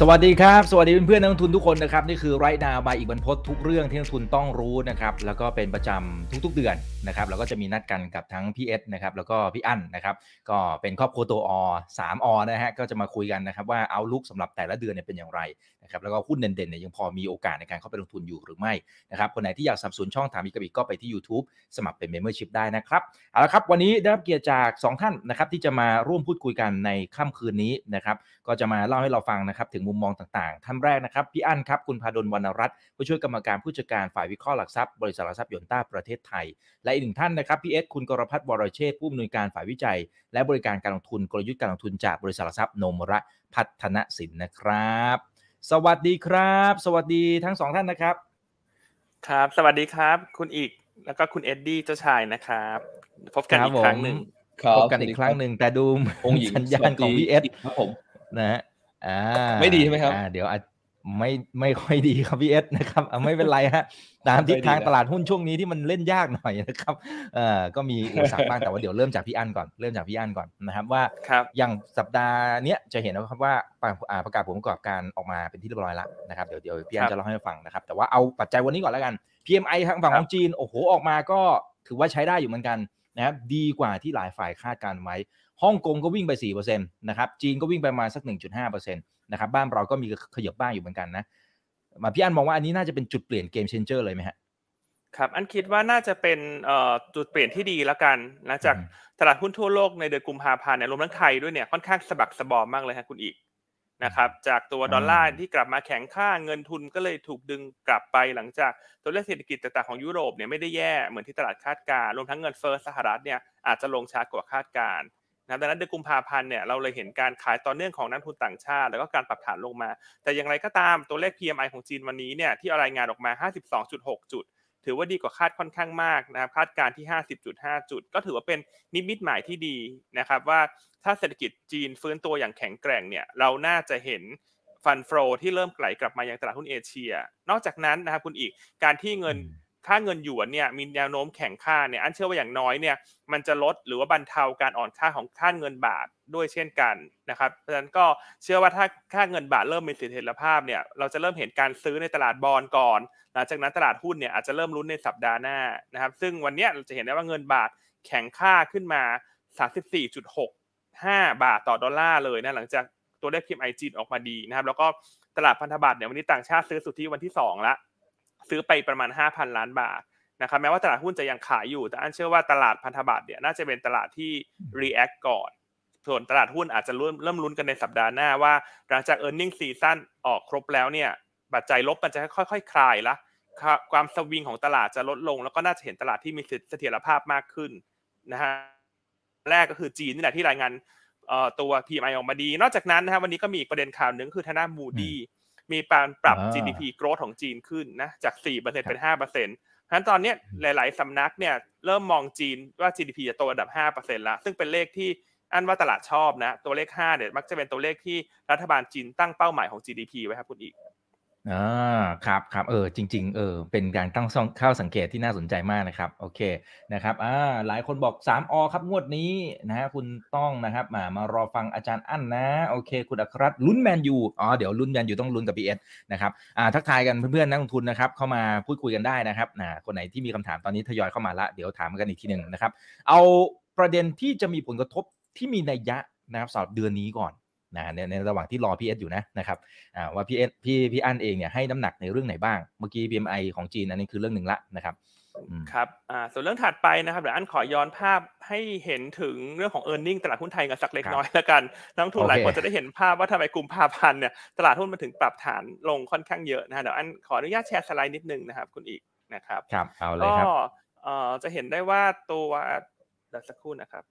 สวัสดีครับสวัสดีเพื่อนๆนักลงทุนทุกคนนะครับนี่คือ Right Now มาอีกบรรพตทุกเรื่องที่นักลงทุนต้องรู้นะครับแล้วก็เป็นประจำทุกๆเดือนนะครับแล้วก็จะมีนัดกันกับทั้งพี่เอสนะครับแล้วก็พี่อั้นนะครับก็เป็นครอบครัวตัวอ3อนะฮะก็จะมาคุยกันนะครับว่าเอาลุกสำหรับแต่ละเดือนเนี่ยเป็นอย่างไรนะครับแล้วก็หุ้นเด่นๆเนี่ยยังพอมีโอกาสในการเข้าไปลงทุนอยู่หรือไม่นะครับคนไหนที่อยากสนับสนุนช่องถามอีกก็ไปที่ YouTube สมัครเป็น Membership ได้นะครับเอาละครับวันนี้ได้รับเกียรติจาก2ท่านนะครับที่จะมาร่วมพูดคุยกันในค่ำคืนนี้นะครับก็จะมาเล่าให้เราฟังนะครับถึงมุมมองต่างๆท่านแรกนะครับพี่อั้นครับคุณพาดลวรรณรัตน์ผู้ช่วยกรรมการผู้จัดการฝ่ายวิเคราะห์หลักทรัพย์บริษัทหลักทรัพย์ยนต้าประเทศไทยและอีกหนึ่งท่านนะครับพี่เอสคุณกรภัทรวรเชษฐ์ผู้อำนวยการฝ่ายวิจัยและบริการการลงทุนกลยุทธ์การลงทุนจากบริษัทหลักทรัพย์โนมุระพัฒนสินนะครับสวัสดีครับสวัสดีทั้ง2ท่านนะครับครับสวัสดีครับคุณอีกแล้วก็คุณเอ็ดดี้เจ้าชายนะครับพบกันอีกครั้งหนึ่งพบกันอีกครั้งหนึ่งแต่ดูสัญญาณของพี่เอสครับผมนะฮะไม่ดีใช่ไหมครับเดี๋ยวไม่ค่อยดีครับพี่เอสนะครับไม่เป็นไรฮะตามทิศทางตลาดหุ้นช่วงนี้ที่มันเล่นยากหน่อยนะครับก็มีอุปสรรคบ้างแต่ว่าเดี๋ยวเริ่มจากพี่อั้นก่อนนะครับว่าอย่างสัปดาห์นี้จะเห็นนะครับว่าประกาศผลประกอบการออกมาเป็นที่เรียบร้อยแล้วนะครับเดี๋ยวพี่อั้นจะเล่าให้ฟังนะครับแต่ว่าเอาปัจจัยวันนี้ก่อนแล้วกัน PMI ทางฝั่งของจีนโอ้โหออกมาก็ถือว่าใช้ได้อยู่เหมือนกันนะครับดีกว่าที่หลายฝ่ายคาดการไว้ฮ่องกงก็วิ่งไป 4% นะครับจีนก็วิ่งไปมาสัก 1.5% นะครับบ้านเราก็มีขยับบ้างอยู่เหมือนกันนะมาพี่อั้นมองว่าอันนี้น่าจะเป็นจุดเปลี่ยนเกมเชนเจอร์เลยไหมฮะครับอันคิดว่าน่าจะเป็นจุดเปลี่ยนที่ดีแล้วกันนะจากตลาดหุ้นทั่วโลกในเดือนกุมภาพันธ์เนี่ยรวมทั้งไทยด้วยเนี่ยค่อนข้างสะบักสะบอมมากเลยฮะคุณอีกนะครับจากตัวดอลลาร์ที่กลับมาแข็งค่าเงินทุนก็เลยถูกดึงกลับไปหลังจากตัวเลขเศรษฐกิจต่างๆของยุโรปเนี่ยไม่ได้แย่เหมือนที่ตลาดคาดการรวมทั้งเงินเฟ้อสหรัฐเนี่ยอาจจะลงช้ากว่าคาดการนะดังนั้นเดือนกุมภาพันธ์เนี่ยเราเลยเห็นการขายต่อเนื่องของนักทุนต่างชาติแล้วก็การปรับฐานลงมาแต่อย่างไรก็ตามตัวเลข PMI ของจีนวันนี้เนี่ยที่รายงานออกมา 52.6 จุดถือว่าดีกว่าคาดค่อนข้างมากนะครับคาดการที่ 50.5 จุดก็ถือว่าเป็นนิมิตหมายที่ดีนะครับว่าถ้าเศรษฐกิจจีนฟื้นตัวอย่างแข็งแกร่งเนี่ยเราน่าจะเห็นฟันโฟที่เริ่มไหลกลับมายังตลาดหุ้นเอเชียนอกจากนั้นนะครับคุณอีกการที่เงินค่าเงินหยวนเนี่ยมีแนวโน้มแข็งค่าเนี่ยอันเชื่อว่าอย่างน้อยเนี่ยมันจะลดหรือว่าบรรเทาการอ่อนค่าของค่าเงินบาทด้วยเช่นกันนะครับเพราะฉะนั้นก็เชื่อว่าถ้าค่าเงินบาทเริ่มมีเสถียรภาพเนี่ยเราจะเริ่มเห็นการซื้อในตลาดบอนด์ก่อนหลังจากนั้นตลาดหุ้นเนี่ยอาจจะเริ่มลุ้นในสัปดาห์หน้านะครับซึ่งวันนี้เราจะเห็นได้ว่าเงินบาทแข็งค่าขึ้นมา 34.65 บาทต่อดอลลาร์เลยนะหลังจากตัวเลข PMI จีนออกมาดีนะครับแล้วก็ตลาดพันธบัตรเนี่ยวันนี้ต่างชาติซื้อสุทธิวันที่2ละซื้อไปประมาณ 5,000 ล้านบาทนะครับแม้ว่าตลาดหุ้นจะยังขายอยู่แต่อันเชื่อว่าตลาดพันธบัตรเนี่ยน่าจะเป็นตลาดที่ react ก่อนส่วนตลาดหุ้นอาจจะเริ่มลุ้นกันในสัปดาห์หน้าว่าหลังจาก earnings season ออกครบแล้วเนี่ยปัจจัยลบมันจะค่อยๆคลายละความสวิงของตลาดจะลดลงแล้วก็น่าจะเห็นตลาดที่มีเสถียรภาพมากขึ้นนะฮะแรกก็คือจีนนี่แหละที่รายงานตัว PMI ออกมาดีนอกจากนั้นนะฮะวันนี้ก็มีอีกประเด็นข่าวนึงคือทางด้าน Moodyมีการปรับ GDP growth ของจีนขึ้นนะจาก 4% เป็น 5% เพราะฉะนั้นตอนนี้หลายๆสำนักเนี่ยเริ่มมองจีนว่า GDP จะโตอันดับ 5% ละซึ่งเป็นเลขที่อันว่าตลาดชอบนะตัวเลข5เนี่ยมักจะเป็นตัวเลขที่รัฐบาลจีนตั้งเป้าหมายของ GDP ไว้ครับคุณอีกครับครับจริงๆเป็นการตั้งข้อสังเกตที่น่าสนใจมากนะครับโอเคนะครับหลายคนบอก3อครับงวดนี้นะฮะคุณต้องนะครับมารอฟังอาจารย์อั้นนะโอเคคุณอัครรัตน์ลุ้นแมนยูเดี๋ยวลุ้นแมนยูต้องลุ้นกับ BS นะครับทักทายกันเพื่อนๆนักลงทุนนะครับเข้ามาพูดคุยกันได้นะครับคนไหนที่มีคำถามตอนนี้ทยอยเข้ามาละเดี๋ยวถามกันอีกทีนึงนะครับเอาประเด็นที่จะมีผลกระทบที่มีนัยยะนะครับสำหรับเดือนนี้ก่อนในระหว่างที่รอพี่เอสอยู่นะครับว่าพี่อั้นเองเนี่ยให้น้ำหนักในเรื่องไหนบ้างเมื่อกี้ PMI ของจีนอันนี้คือเรื่องหนึ่งละนะครับครับส่วนเรื่องถัดไปนะครับเดี๋ยวอั้นขอย้อนภาพให้เห็นถึงเรื่องของ earning ตลาดหุ้นไทยกันสักเล็กน้อยแล้วกันนักทุนหลายคนจะได้เห็นภาพว่าทำไมกุมภาพันธ์เนี่ยตลาดหุ้นมันถึงปรับฐานลงค่อนข้างเยอะนะเดี๋ยวอั้นขออนุญาตแชร์สไลด์นิดนึงนะครับคุณอีกนะครับครับเอาเลยครับก็จะเห็นได้ว่าตัวสักครู่นะครับ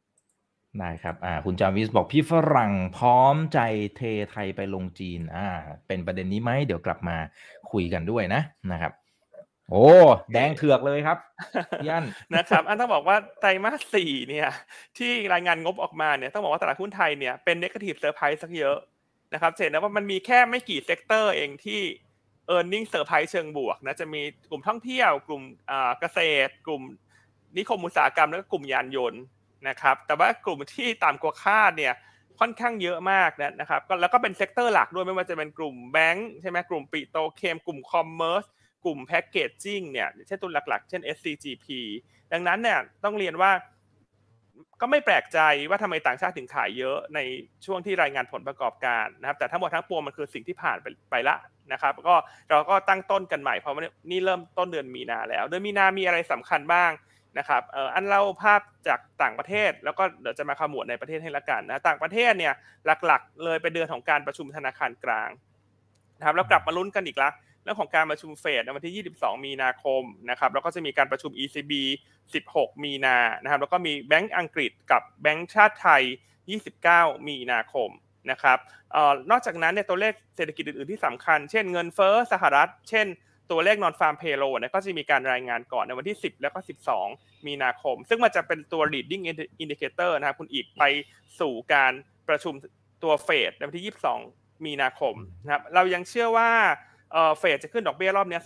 ได้ครับคุณจาวิสบอกพี่ฝรั่งพร้อมใจเทไทยไปลงจีนเป็นประเด็นนี้ไหมเดี๋ยวกลับมาคุยกันด้วยนะครับโอ้แดงเถือกเลยครับย่านนะครับอันต้องบอกว่าไตรมาส 4เนี่ยที่รายงานงบออกมาเนี่ยต้องบอกว่าตลาดหุ้นไทยเนี่ยเป็น negative surprise สักเยอะนะครับเห็นนะว่ามันมีแค่ไม่กี่เซกเตอร์เองที่ earning surprise เชิงบวกนะจะมีกลุ่มท่องเที่ยวกลุ่มเกษตรกลุ่ม นิคมอุตสาหกรรมแล้วก็กลุ่มยานยนต์นะครับแต่ว่ากลุ่มที่ต่ำกว่าคาดเนี่ยค่อนข้างเยอะมากนะครับแล้วก็เป็นเซกเตอร์หลักด้วยไม่ว่าจะเป็นกลุ่มแบงค์ใช่ไหมกลุ่มปิโตรเคมกลุ่มคอมเมอร์สกลุ่มแพ็กเกจจิ้งเนี่ยเช่นตัวหลักๆเช่น SCGP ดังนั้นเนี่ยต้องเรียนว่าก็ไม่แปลกใจว่าทำไมต่างชาติถึงขายเยอะในช่วงที่รายงานผลประกอบการนะครับแต่ทั้งหมดทั้งปวงมันคือสิ่งที่ผ่านไปละนะครับก็เราก็ตั้งต้นกันใหม่เพราะนี่เริ่มต้นเดือนมีนาแล้วเดือนมีนามีอะไรสำคัญบ้างนะครับอันเล่าภาพจากต่างประเทศแล้วก็เดี๋ยวจะมาขมวดในประเทศให้ละกันนะต่างประเทศเนี่ยหลักๆเลยเป็นเดือนของการประชุมธนาคารกลางนะครับแล้วกลับมาลุ้นกันอีกละเรื่องของการประชุมเฟดในวันที่22มีนาคมนะครับแล้วก็จะมีการประชุม ECB 16มีนานะครับแล้วก็มีแบงก์อังกฤษกับแบงก์ชาติไทย29มีนาคมนะครับนอกจากนั้นเนี่ยตัวเลขเศรษฐกิจอื่นๆที่สำคัญเช่นเงินเฟ้อสหรัฐเช่นตัวเลข Non-Farm Payroll เนี่ยก็จะมีการรายงานก่อนในวันที่10แล้วก็12มีนาคมซึ่งมันจะเป็นตัว leading indicator นะครับคุณอีกไปสู่การประชุมตัวเฟดในวันที่22มีนาคมนะครับเรายังเชื่อว่าเฟดจะขึ้นดอกเบี้ยรอบนี้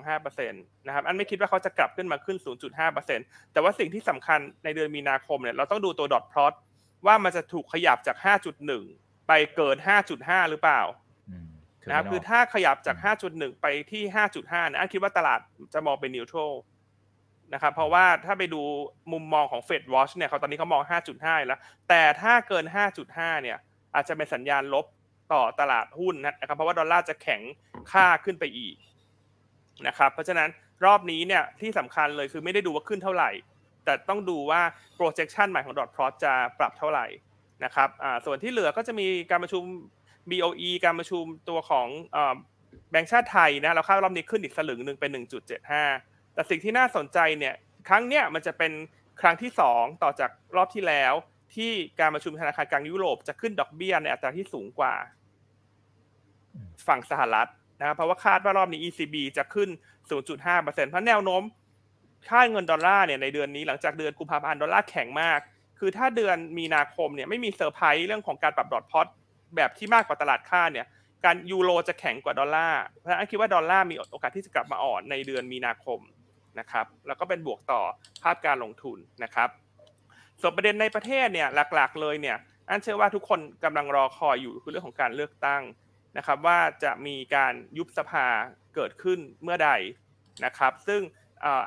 0.25% นะครับอันไม่คิดว่าเขาจะกลับขึ้นมาขึ้น 0.5% แต่ว่าสิ่งที่สำคัญในเดือนมีนาคมเนี่ยเราต้องดูตัว dot plot ว่ามันจะถูกขยับจาก 5.1 ไปเกิน 5.5 หรือเปล่านะครับคือถ้าขยับจาก 5.1 ไปที่ 5.5 นะอันคิดว่าตลาดจะมองเป็นนิวทรัลนะครับเพราะว่าถ้าไปดูมุมมองของ Fed Watch เนี่ยเขาตอนนี้เขามอง 5.5 แล้วแต่ถ้าเกิน 5.5 เนี่ยอาจจะเป็นสัญญาณลบต่อตลาดหุ้นนะครับเพราะว่าดอลลาร์จะแข็งค่าขึ้นไปอีกนะครับเพราะฉะนั้นรอบนี้เนี่ยที่สำคัญเลยคือไม่ได้ดูว่าขึ้นเท่าไหร่แต่ต้องดูว่า projection ใหม่ของ dot plot จะปรับเท่าไหร่นะครับส่วนที่เหลือก็จะมีการประชุมBOE การประชุมตัวของแบงก์ชาติไทยนะเราคาดรอบนี้ขึ้นอีกสลึงนึงเป็น 1.75 แต่สิ่งที่น่าสนใจเนี่ยครั้งเนี้ยมันจะเป็นครั้งที่2ต่อจากรอบที่แล้วที่การประชุมธนาคารกลางยุโรปจะขึ้นดอกเบี้ยในอัตราที่สูงกว่าฝั่งสหรัฐนะครับเพราะว่าคาดว่ารอบนี้ ECB จะขึ้น 0.5% เพราะแนวโน้มค่าเงินดอลลาร์เนี่ยในเดือนนี้หลังจากเดือนกุมภาพันธ์ดอลลาร์แข็งมากคือถ้าเดือนมีนาคมเนี่ยไม่มีเซอร์ไพรส์เรื่องของการปรับดอทพอตแบบที่มากกว่าตลาดคาดเนี่ยการยูโรจะแข็งกว่าดอลลาร์เพราะฉะนั้นคิดว่าดอลลาร์มีโอกาสที่จะกลับมาอ่อนในเดือนมีนาคมนะครับแล้วก็เป็นบวกต่อภาพการลงทุนนะครับส่วนประเด็นในประเทศเนี่ยหลักๆเลยเนี่ยอันเชื่อว่าทุกคนกำลังรอคอยอยู่คือเรื่องของการเลือกตั้งนะครับว่าจะมีการยุบสภาเกิดขึ้นเมื่อใดนะครับซึ่ง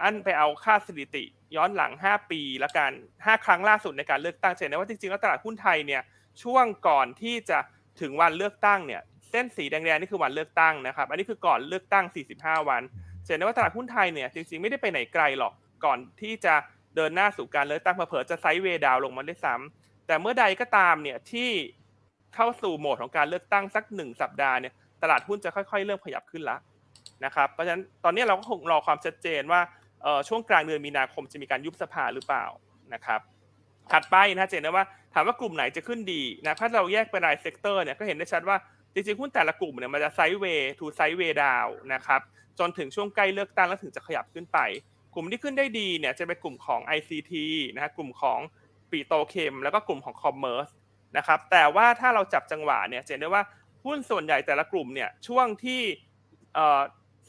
อันไปเอาค่าสถิติย้อนหลัง5ปีและการ5ครั้งล่าสุดในการเลือกตั้งเห็นได้ว่าจริงๆแล้วตลาดหุ้นไทยเนี่ยช่วงก่อนที่จะถึงวันเลือกตั้งเนี่ยเส้นสีแดงๆนี่คือวันเลือกตั้งนะครับอันนี้คือก่อนเลือกตั้ง45วันเห็นได้ว่าตลาดหุ้นไทยเนี่ยจริงๆไม่ได้ไปไหนไกลหรอกก่อนที่จะเดินหน้าสู่การเลือกตั้งเผลอๆจะไซด์เวย์ดาวน์ลงมาได้ซ้ำแต่เมื่อใดก็ตามเนี่ยที่เข้าสู่โหมดของการเลือกตั้งสัก1สัปดาห์เนี่ยตลาดหุ้นจะค่อยๆเริ่มขยับขึ้นละนะครับเพราะฉะนั้นตอนนี้เราก็คงรอความชัดเจนว่าช่วงกลางเดือนมีนาคมจะมีการยุบสภาหรือเปล่านะครับถัดไปนะเจนนะว่าถามว่ากลุ่มไหนจะขึ้นดีนะถ้าเราแยกเป็นรายเซกเตอร์เนี่ยก็เห็นได้ชัดว่าจริงๆหุ้นแต่ละกลุ่มเนี่ยมันจะไซด์เวย์ทูไซด์เวย์ดาวน์นะครับจนถึงช่วงใกล้เลือกตั้งแล้วถึงจะขยับขึ้นไปกลุ่มที่ขึ้นได้ดีเนี่ยจะเป็นกลุ่มของ ICT นะฮะกลุ่มของปิโตรเคมแล้วก็กลุ่มของคอมเมอร์สนะครับแต่ว่าถ้าเราจับจังหวะเนี่ยเจนได้ว่าหุ้นส่วนใหญ่แต่ละกลุ่มเนี่ยช่วงที่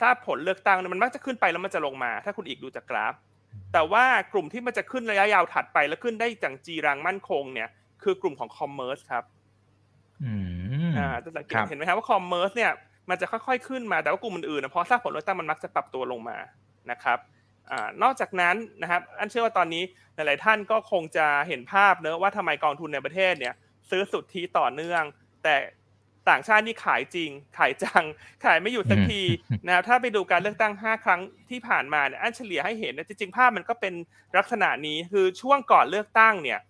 ทราบผลเลือกตั้งมันมักจะขึ้นไปแล้วมันจะลงมาถ้าคุณอีกดูจากกราฟแต่ว่ากลุ่มที่มันจะขึ้นระยะยาวถัดไปแล้วขึ้นได้อย่างจีรังมั่นคงเนี่ยคือกลุ่มของคอมเมอร์สครับจะสังเกตเห็นไหมครับว่าคอมเมอร์สเนี่ยมันจะค่อยๆขึ้นมาแต่ว่ากลุ่มอื่นๆพอทราบผลเลือกตั้งมันมักจะปรับตัวลงมานะครับนอกจากนั้นนะครับอันเชื่อว่าตอนนี้หลายๆท่านก็คงจะเห็นภาพเนอะว่าทำไมกองทุนในประเทศเนี่ยซื้อสุทธิต่อเนื่องแต่ต่างชาตินี่ขายจริงขายจังขายไม่หยุดสักทีนะครับถ้าไปดูการเลือกตั้ง5ครั้งที่ผ่านมาเนี่ยอันเฉลี่ยให้เห็นนะจริงๆภาพมันก็เป็นลักษณะนี้คือช่วงก่อนเลือกตั้งเนี่ย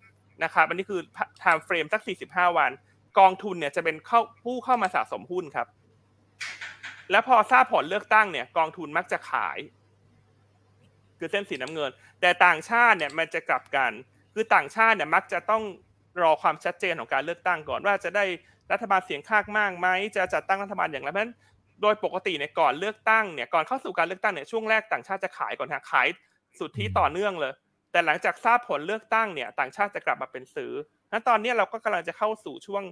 นะครับอันนี้คือ time frame สัก45วันกองทุนเนี่ยจะเป็นผู้เข้ามาสะสมหุ้นครับและพอทราบผลเลือกตั้งเนี่ยกองทุนมักจะขายคือเส้นสีน้ำเงินแต่ต่างชาติเนี่ยมันจะกลับกันคือต่างชาติเนี่ยมักจะต้องรอความชัดเจนของการเลือกตั้งก่อนว่าจะได้รัฐบาลเสียงข้างมากไหมจะจัดตั้งรัฐบาลอย่างไรเพราะฉะนั้นโดยปกติเนี่ยก่อนเลือกตั้งเนี่ยก่อนเข้าสู่การเลือกตั้งเนี่ยช่วงแรกต่างชาติจะขายก่อนขายสุทธิต่อเนื่องเลยแต่หลังจากทราบผลเลือกตั้งเนี่ยต่างชาติจะกลับมาเป็นซื้องั้นตอนนี้เราก็กำลังจะเข้าสู่ช่วง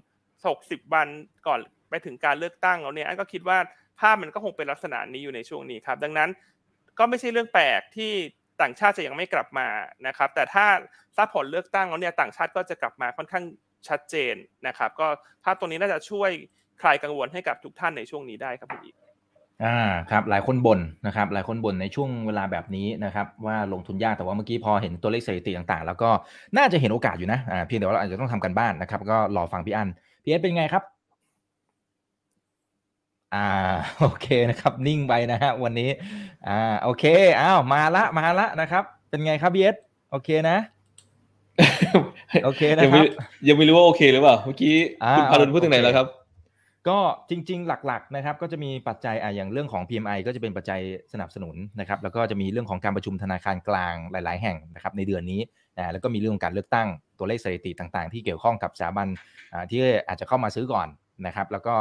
60วันก่อนไปถึงการเลือกตั้งแล้วเนี่ยอันก็คิดว่าภาพมันก็คงเป็นลักษณะนี้อยู่ในช่วงนี้ครับดังนั้นก็ไม่ใช่เรื่องแปลกที่ ต่างชาติจะยังไม่กลับมานะครับแต่ถ้าผลเลือกตั้งแล้วเนี่ยต่างชาติก็จะกลับมาค่อนข้างชัดเจนนะครับก็ภาพตัวนี้น่าจะช่วยคลายกังวลให้กับทุกท่านในช่วงนี้ได้ครับคุณอีกครับหลายคนบ่นนะครับหลายคนบ่นในช่วงเวลาแบบนี้นะครับว่าลงทุนยากแต่ว่าเมื่อกี้พอเห็นตัวเลขสถิติต่างๆแล้วก็น่าจะเห็นโอกาสอยู่นะเพียงแต่ว่าเราอาจจะต้องทำกันบ้านนะครับก็รอฟังพี่อั้นพี่เอสเป็นไงครับโอเคนะครับนิ่งไปนะฮะวันนี้โอเคอ้าวมาละนะครับเป็นไงครับพี่เอสโอเคนะโอเคนะครับยังไม่รู้ว่าโอเคหรือเปล่าเมื่อกี้คุณพารุณพูดถึงไหนแล้วครับก็จริงๆหลักๆนะครับก็จะมีปัจจัยอย่างเรื่องของ PMI ก็จะเป็นปัจจัยสนับสนุนนะครับแล้วก็จะมีเรื่องของการประชุมธนาคารกลางหลายๆแห่งนะครับในเดือนนี้แล้วก็มีเรื่องของการเลือกตั้งตัวเลขสถิติต่างๆที่เกี่ยวข้องกับสถาบันที่อาจจะเข้ามาซื้อก่อนนะครับแล้วก็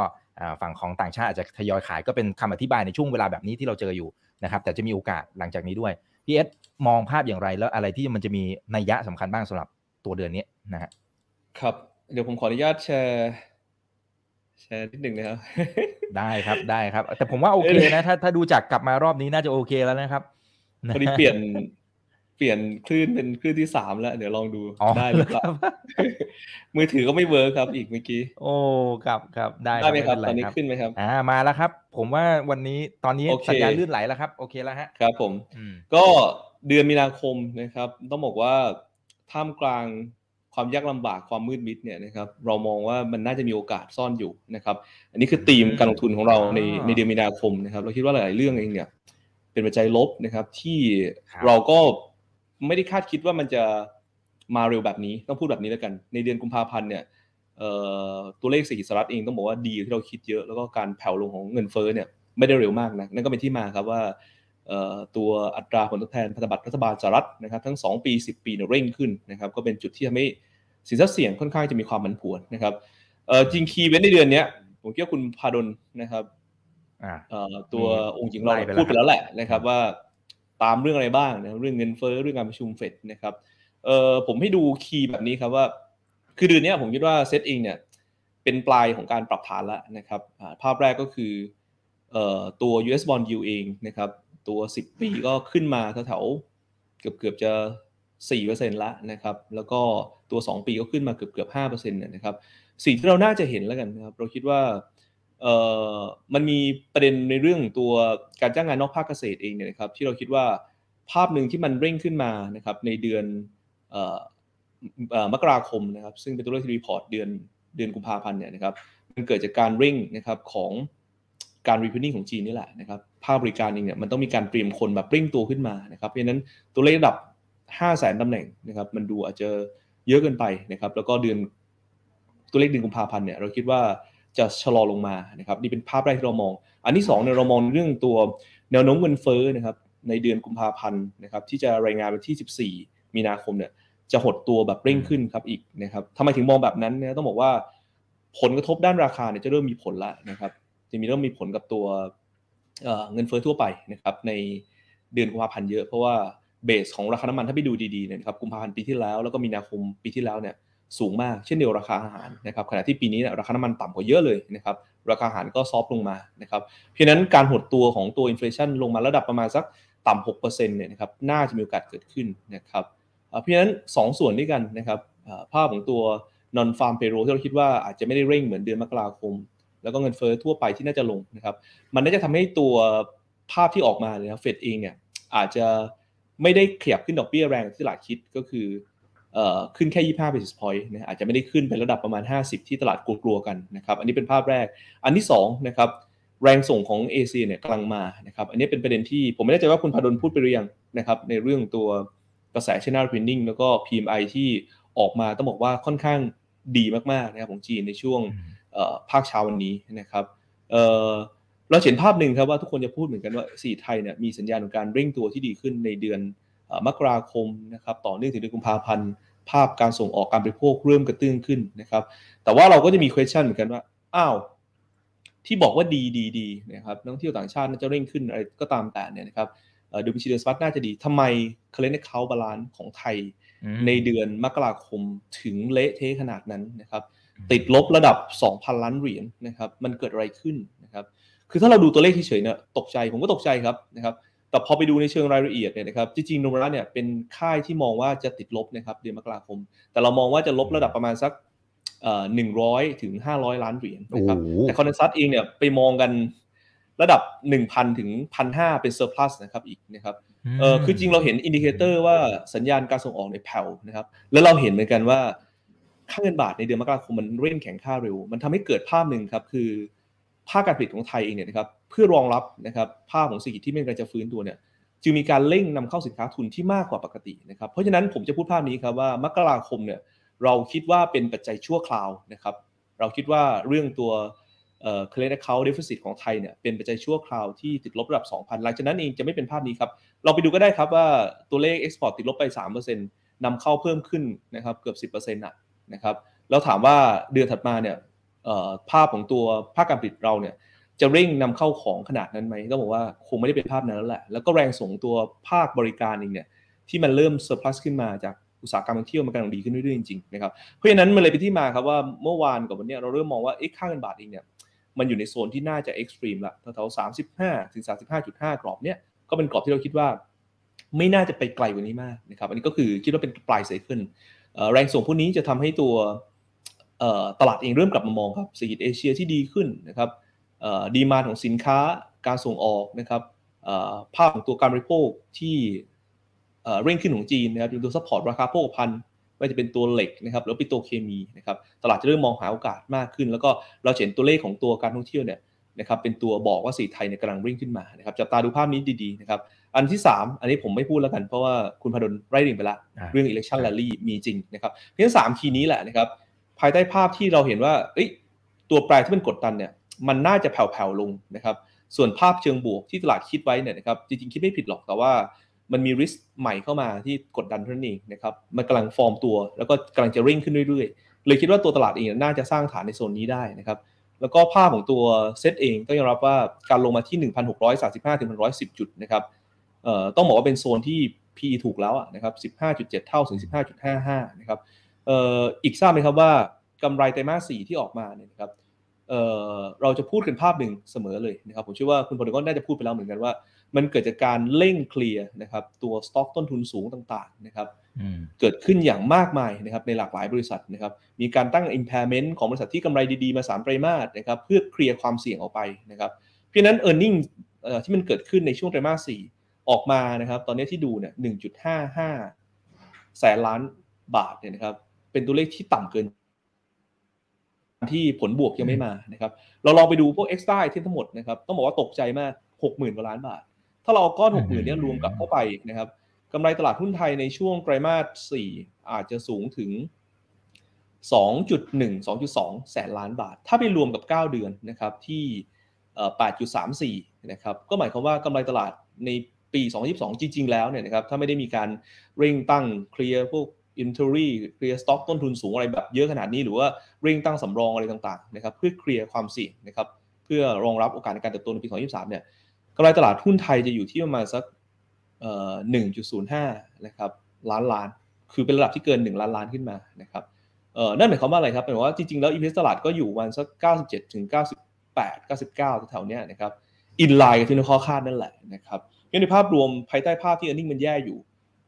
ฝั่งของต่างชาติอาจจะทยอยขายก็เป็นคำอธิบายในช่วงเวลาแบบนี้ที่เราเจออยู่นะครับแต่จะมีโอกาสหลังจากนี้ด้วยพี่เอสมองภาพอย่างไรแล้วอะไรที่มันจะมีนัยยะสำคัญบ้างสำหรับตัวเดือนนี้นะครับเดี๋ยวผมขออนุญาตแชร์นิดนึงนะครับได้ครับแต่ผมว่าโอเคนะถ้าดูจากกลับมารอบนี้น่าจะโอเคแล้วนะครับพอดีเปลี่ยนคลื่นเป็นคลื่นที่3แล้วเดี๋ยวลองดูได้หรือเปล่ามือถือก็ไม่เวิร์คครับอีกเมื่อกี้โอ้ครับได้ไหมครับตอนนี้ขึ้นไหมครับมาแล้วครับผมว่าวันนี้ตอนนี้สัญญาณลื่นไหลแล้วครับโอเคแล้วฮะครับผมก็เดือนมีนาคมนะครับต้องบอกว่าท่ามกลางความยากลำบากความมืดมิดเนี่ยนะครับเรามองว่ามันน่าจะมีโอกาสซ่อนอยู่นะครับอันนี้คือธีมการลงทุนของเราในเดือนมีนาคมนะครับเราคิดว่าหลายๆเรื่องเองเนี่ยเป็นปัจจัยลบนะครับที่เราก็ไม่ได้คาดคิดว่ามันจะมาเร็วแบบนี้ต้องพูดแบบนี้แล้วกันในเดือนกุมภาพันธ์เนี่ยตัวเลขเศรษฐกิจสหรัฐเองต้องบอกว่าดีที่เราคิดเยอะแล้วก็การแผ่วลงของเงินเฟ้อเนี่ยไม่ได้เร็วมากนะนั่นก็เป็นที่มาครับว่าตัวอัตราผลตอบแทนพันธบัตรรัฐบาลสหรัฐนะครับทั้ง2ปี10ปีเนี่ยเร่งขึ้นนะครับก็เป็นจุดที่ทำให้สินทรัพย์เสี่ยงค่อนข้างจะมีความผันผวนนะครับจริงคีย์เว้นในเดือนนี้ผมคิดว่าคุณพาดลนะครับตัวองค์หญิงเราพูดไปแล้วแหละนะครับว่าตามเรื่องอะไรบ้างนะเรื่องเงินเฟ้อเรื่องการประชุมเฟดนะครับผมให้ดูคีย์แบบนี้ครับว่าคือเดือนนี้ผมคิดว่าเซตเองเนี่ยเป็นปลายของการปรับฐานแล้วนะครับภาพแรกก็คือตัว US Bond Yield เองนะครับตัว10ปีก็ขึ้นมาแถวๆเกือบจะ 4% ละนะครับแล้วก็ตัว2ปีก็ขึ้นมาเกือบ 5% นะครับสิ่งที่เราน่าจะเห็นแล้วกันนะครับเราคิดว่ามันมีประเด็นในเรื่องตัวการจ้างงานนอกภาคเกษตรเองเนี่ยนะครับที่เราคิดว่าภาพหนึ่งที่มันเร่งขึ้นมานะครับในเดือนมกราคมนะครับซึ่งเป็นตัวเลขที่รีพอร์ตเดือนกุมภาพันธ์เนี่ยนะครับมันเกิดจากการเร่งนะครับของการรีพอร์ติ้งของจีนนี่แหละนะครับภาคบริการเองเนี่ยมันต้องมีการเตรียมคนแบบเร่งตัวขึ้นมานะครับเพราะฉะนั้นตัวเลขระดับ 500,000 ตำแหน่งนะครับมันดูอาจจะเยอะเกินไปนะครับแล้วก็เดือนตัวเลขเดือนกุมภาพันธ์เนี่ยเราคิดว่าจะชะลอลงมานะครับนี่เป็นภาพแรกที่เรามองอันที่2เนี่ยเรามองเรื่องตัวแนวโน้มเงินเฟ้อนะครับในเดือนกุมภาพันธ์นะครับที่จะรายงานวันที่14มีนาคมเนี่ยจะหดตัวแบบเร่งขึ้นครับอีกนะครับทำไมถึงมองแบบนั้นเนี่ยต้องบอกว่าผลกระทบด้านราคาเนี่ยจะเริ่มมีผลละนะครับจะมีเริ่มมีผลกับตัวเงินเฟ้อทั่วไปนะครับในเดือนกุมภาพันธ์เยอะเพราะว่าเบสของราคาน้ำมันถ้าไปดูดีๆเนี่ยนะครับกุมภาพันธ์ปีที่แล้วแล้วก็มีนาคมปีที่แล้วเนี่ยสูงมากเช่นเดียวราคาอาหารนะครับขณะที่ปีนี้เนี่ยราคาน้ำมันต่ำกว่าเยอะเลยนะครับราคาอาหารก็ซอฟลงมานะครับเพราะฉะนั้นการหดตัวของตัวอินฟลักชันลงมาระดับประมาณสักต่ำ 6% เนี่ยนะครับน่าจะมีโอกาสเกิดขึ้นนะครับเพราะฉะนั้น2 ส่วนด้วยกันนะครับภาพของตัว non farm payroll ที่เราคิดว่าอาจจะไม่ได้เร่งเหมือนเดือนมกราคมแล้วก็เงินเฟ้อทั่วไปที่น่าจะลงนะครับมันน่าจะทำให้ตัวภาพที่ออกมาเลยนะเฟดเองเนี่ยอาจจะไม่ได้ขยับขึ้นดอกเบี้ยแรงที่ตลาดคิดก็คือขึ้นแค่25 basis point นะอาจจะไม่ได้ขึ้นไประดับประมาณ50ที่ตลาดกลัวๆกันนะครับอันนี้เป็นภาพแรกอันที่2นะครับแรงส่งของเอเชียเนี่ยกำลังมานะครับอันนี้เป็นประเด็นที่ผมไม่แน่ใจว่าคุณพาดลพูดไปหรือยังนะครับในเรื่องตัวกระแส China Reopening แล้วก็ PMI ที่ออกมาต้องบอกว่าค่อนข้างดีมากๆนะครับของจีนในช่วงภาคเช้าวันนี้นะครับเราเห็นภาพหนึ่งครับว่าทุกคนจะพูดเหมือนกันว่าสีไทยเนี่ยมีสัญญาณของการเร่งตัวที่ดีขึ้นในเดือนมกราคมนะครับต่อเนื่องถึงเดือนกุมภาพันธ์ภาพการส่งออกการบริโภคเริ่มกระเตื้องขึ้นนะครับแต่ว่าเราก็จะมี question เหมือนกันว่าอ้าวที่บอกว่าดีนะครับนักท่องเที่ยวต่างชาติจะเร่งขึ้นอะไรก็ตามแต่เนี่ยนะครับดูบัญชีเดือนสวัสดิ์น่าจะดีทำไม current account balance ของไทยในเดือนมกราคมถึงเละเทะขนาดนั้นนะครับติดลบระดับ 2,000 ล้านเหรียญนะครับมันเกิดอะไรขึ้นนะครับคือถ้าเราดูตัวเลขเฉยๆเนี่ยตกใจผมก็ตกใจครับนะครับ แต่พอไปดูในเชิงรายละเอียดเนี่ยนะครับจริงๆโนมูระเนี่ยเป็นค่ายที่มองว่าจะติดลบนะครับเดือนมกราคมแต่เรามองว่าจะลบระดับประมาณสัก100-500 ล้านเหรียญนะครับแต่คอนเซนซัสเองเนี่ยไปมองกันระดับ 1,000 ถึง 1,500 เป็นเซอร์พลัสนะครับอีกนะครับคือจริงเราเห็นอินดิเคเตอร์ว่าสัญญาณการส่งออกในแผ่วนะครับแล้วเราเห็นเหมือนกันว่าค่าเงินบาทในเดือนมกราคมมันเร่งแข็งค่าเร็วมันทำให้เกิดภาพหนึ่งครับคือภาคการผลิตของไทยเองเนี่ยนะครับเพื่อรองรับนะครับภาพของเศรษฐกิจที่ไม่กำลังจะฟื้นตัวเนี่ยจึงมีการเร่งนำเข้าสินค้าทุนที่มากกว่าปกตินะครับเพราะฉะนั้นผมจะพูดภาพนี้ครับว่ามกราคมเนี่ยเราคิดว่าเป็นปัจจัยชั่วคราวนะครับเราคิดว่าเรื่องตัวcurrent account deficit ของไทยเนี่ยเป็นปัจจัยชั่วคราวที่ติดลบระดับ 2,000 หลังจากนั้นเองจะไม่เป็นภาพนี้ครับเราไปดูก็ได้ครับว่าตัวเลข export ติดลบไป 3% นำเข้าเพิ่มขึ้นนะครับเกือบ 10% นะครับแล้วถามว่าเดือนถัดมาเนี่ยภาพของตัวภาคการผลิตเราเนี่ยจะเร่งนำเข้าของขนาดนั้นไหมก็บอกว่าคงไม่ได้เป็นภาพนั้นแล้วแหละแล้วก็แรงส่งตัวภาคบริการเองเนี่ยที่มันเริ่ม surplus ขึ้นมาจากอุตสาหกรรมท่องเที่ยวมันกำลังดีขึ้นเรื่อยๆจริงๆนะครับเพราะฉะนั้นมันเลยเป็นที่มาครับว่าเมื่อวานกับวันนี้เราเริ่มมองว่าค่าเงินบาทเองเนี่ยมันอยู่ในโซนที่น่าจะเอ็กซ์ตรีมละแถวๆ 35-35.5 กรอบเนี่ยก็เป็นกรอบที่เราคิดว่าไม่น่าจะไปไกลกว่านี้มากนะครับอันนี้ก็คือคิดว่าเป็นปลายไซเคิลแรงส่งพวกนี้จะทำให้ตัวตลาดเองเริ่มกลับมามองครับเศรษฐกิจเอเชียที่ดีขึ้นนะครับดีมานด์ของสินค้าการส่งออกนะครับภาพของตัวการบริโภคที่เร่งขึ้นของจีนนะครับตัวซัพพอร์ตราคาโภคภัณฑ์ไม่ว่าจะเป็นตัวเหล็กนะครับหรือปิโตรเคมีนะครับตลาดจะเริ่มมองหาโอกาสมากขึ้นแล้วก็เราเห็นตัวเลขของตัวการท่องเที่ยวเนี่ยนะครับเป็นตัวบอกว่าเศรษฐกิจไทยเนี่ยกำลังเร่งขึ้นมานะครับจับตาดูภาพนี้ดีๆนะครับอันที่3อันนี้ผมไม่พูดแล้วกันเพราะว่าคุณพดลไล่เรียงไปละเรื่อง election rally มีจริงนะครับเพียง3คีย์นี้แหละนะครับภายใต้ภาพที่เราเห็นว่าตัวปลายที่มันกดดันเนี่ยมันน่าจะแผ่วๆลงนะครับส่วนภาพเชิงบวกที่ตลาดคิดไว้เนี่ยนะครับจริงๆคิดไม่ผิดหรอกแต่ว่ามันมี risk ใหม่เข้ามาที่กดดันเท่านั้นเองนะครับมันกำลังฟอร์มตัวแล้วก็กำลังจะเร่งขึ้นเรื่อยๆเลยคิดว่าตัวตลาดเองน่าจะสร้างฐานในโซนนี้ได้นะครับแล้วก็ภาพของตัวเซตเองต้องยอมรับว่าการลงมาที่ 1,635 ถึง 1,110 จุดนะครับต้องบอกว่าเป็นโซนที่ PE ถูกแล้วนะครับ 15.7 เท่าถึง 15.55 นะครับอีกทราบไหมครับว่ากำไรไตรมาส 4ที่ออกมาเนี่ยนะครับเราจะพูดกันภาพหนึ่งเสมอเลยนะครับผมเชื่อว่าคุณพลก็น่าจะพูดไปแล้วเหมือนกันว่ามันเกิดจากการเร่งเคลียร์นะครับตัวสต็อกต้นทุนสูงต่างๆนะครับเกิดขึ้นอย่างมากมายนะครับในหลากหลายบริษัทนะครับมีการตั้ง impairment ของบริษัทที่กำไรดีๆมา3ไตรมาสนะครับเพื่อเคลียร์ความเสี่ยงออกไปนะครับเพราะฉะนั้น earning ที่มันเกิดขึ้นในช่วงไตรมาส 4ออกมานะครับตอนนี้ที่ดูเนี่ย 1.55 แสนล้านบาทเนี่ยนะครับเป็นตัวเลขที่ต่ำเกินที่ผลบวกยังไม่มานะครับเราลองไปดูพวก extra item ทั้งหมดนะครับต้องบอกว่าตกใจมาก 60,000 กว่าล้านบาทถ้าเราเอาก้อน 60,000 เนี่ยรวมกับเข้าไปนะครับกำไรตลาดหุ้นไทยในช่วงไตรมาส 4อาจจะสูงถึง 2.1-2.2 แสนล้านบาทถ้าไปรวมกับ9เดือนนะครับที่ 8.34 นะครับก็หมายความว่ากำไรตลาดในปี 2022 จริงๆแล้วเนี่ยนะครับถ้าไม่ได้มีการเร่งตั้งเคลียร์พวกinventory เคลียร์สต็อกต้นทุนสูงอะไรแบบเยอะขนาดนี้หรือว่าเร่งตั้งสำรองอะไรต่างๆนะครับเพื่อเคลียร์ความเสี่ยงนะครับเพื่อรองรับโอกาสในการเติบโตในปี 2023 เนี่ยกำไรตลาดหุ้นไทยจะอยู่ที่ประมาณสัก 1.05 นะครับล้านล้านคือเป็นระดับที่เกิน1ล้านล้านขึ้นมานะครับนั่นหมายความว่าอะไรครับหมายความว่าจริงๆแล้ว EPS ตลาดก็อยู่วันสัก 97 ถึง 98 99 แถวๆเนี้ยนะครับอินไลน์กับที่นักวิเคราะห์คาดนั่นแหละนะครับงั้นในภาพรวมภายใต้ภาพที่ earning มันแย่อยู่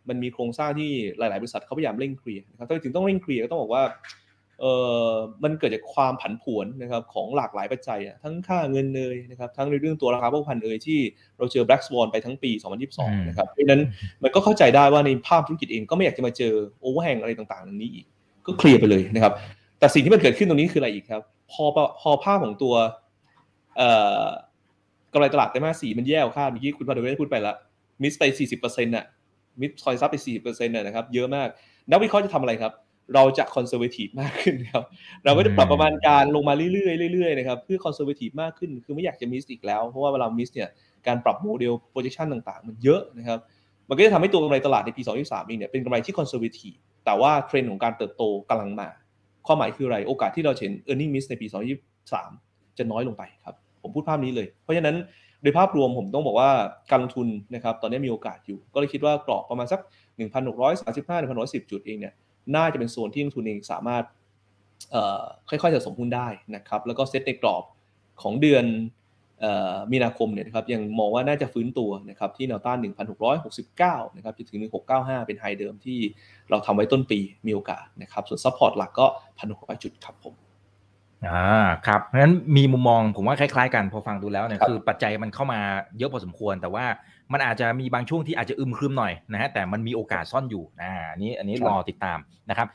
มันมีโครงสร้างที่หลายๆบริษัทเขาพยายามเร่งเคลียร์นะครับถึงต้องเร่งเคลียร์ก็ต้องบอกว่ามันเกิดจากความผันผวนนะครับของหลากหลายปัจจัยทั้งค่าเงินเอ่ยนะครับทั้งในเรื่องตัวราคาหุ้นเอ่ยที่เราเจอ Black Swan ไปทั้งปี 2022 นะครับเพราะฉะนั้นมันก็เข้าใจได้ว่าในภาพธุรกิจเองก็ไม่อยากจะมาเจอโอเวอร์แฮงอะไรต่างๆตรงนี้อีกก็เคลียร์ไปเลยนะครับแต่สิ่งที่มันเกิดขึ้นตรงนี้คืออะไรอีกครับพอภาพของตัวกำไรตลาดไตรมาส 4มันแย่กว่าคาดเมื่อกี้คุณพาดเวได้พูดไปละมิสไป 40% น่ะมิดซอยซับไป 4% นะครับเยอะมากนักวิเคราะห์จะทำอะไรครับเราจะคอนเซอร์เวทีฟมากขึ้นครับเราก็จะปรับประมาณการลงมาเรื่อยๆนะครับเพื่อคอนเซอร์เวทีฟมากขึ้นคือไม่อยากจะมิสอีกแล้วเพราะว่าเวลามิสเนี่ยการปรับโมเดลโปรเจคชั่นต่างๆมันเยอะนะครับมันก็จะทำให้ตัวกำไรตลาดในปี 2023 เองเนี่ยเป็นกำไรที่คอนเซอร์เวทีฟแต่ว่าเทรนด์ของการเติบโตกำลังมาข้อหมายคืออะไรโอกาสที่เราเห็น earning miss ในปี 2023 จะน้อยลงไปครับผมพูดภาพนี้เลยเพราะฉะนั้นโดยภาพรวมผมต้องบอกว่าการลงทุนนะครับตอนนี้มีโอกาสอยู่ก็เลยคิดว่ากรอบประมาณสัก 1,635 1,110 จุดเองเนี่ยน่าจะเป็นโซนที่นักลงทุนเองสามารถค่อยๆสะสมหุ้นได้นะครับแล้วก็เซตในกรอบของเดือน มีนาคมเนี่ยนะครับยังมองว่าน่าจะฟื้นตัวนะครับที่แนวต้าน 1,669 นะครับจนถึง 1,695 เป็นไฮเดิมที่เราทำไว้ต้นปีมีโอกาสนะครับส่วนซัพพอร์ตหลักก็ 1,600 จุดครับผมครับเพราะฉะนั้นมีมุมมองผมว่าคล้ายๆกันพอฟังดูแล้วเนี่ยคือปัจจัยมันเข้ามาเยอะพอสมควรแต่ว่ามันอาจจะมีบางช่วงที่อาจจะอึมครึมหน่อยนะฮะแต่มันมีโอกาสซ่อนอยู่อันนี้รอติดตามนะครับ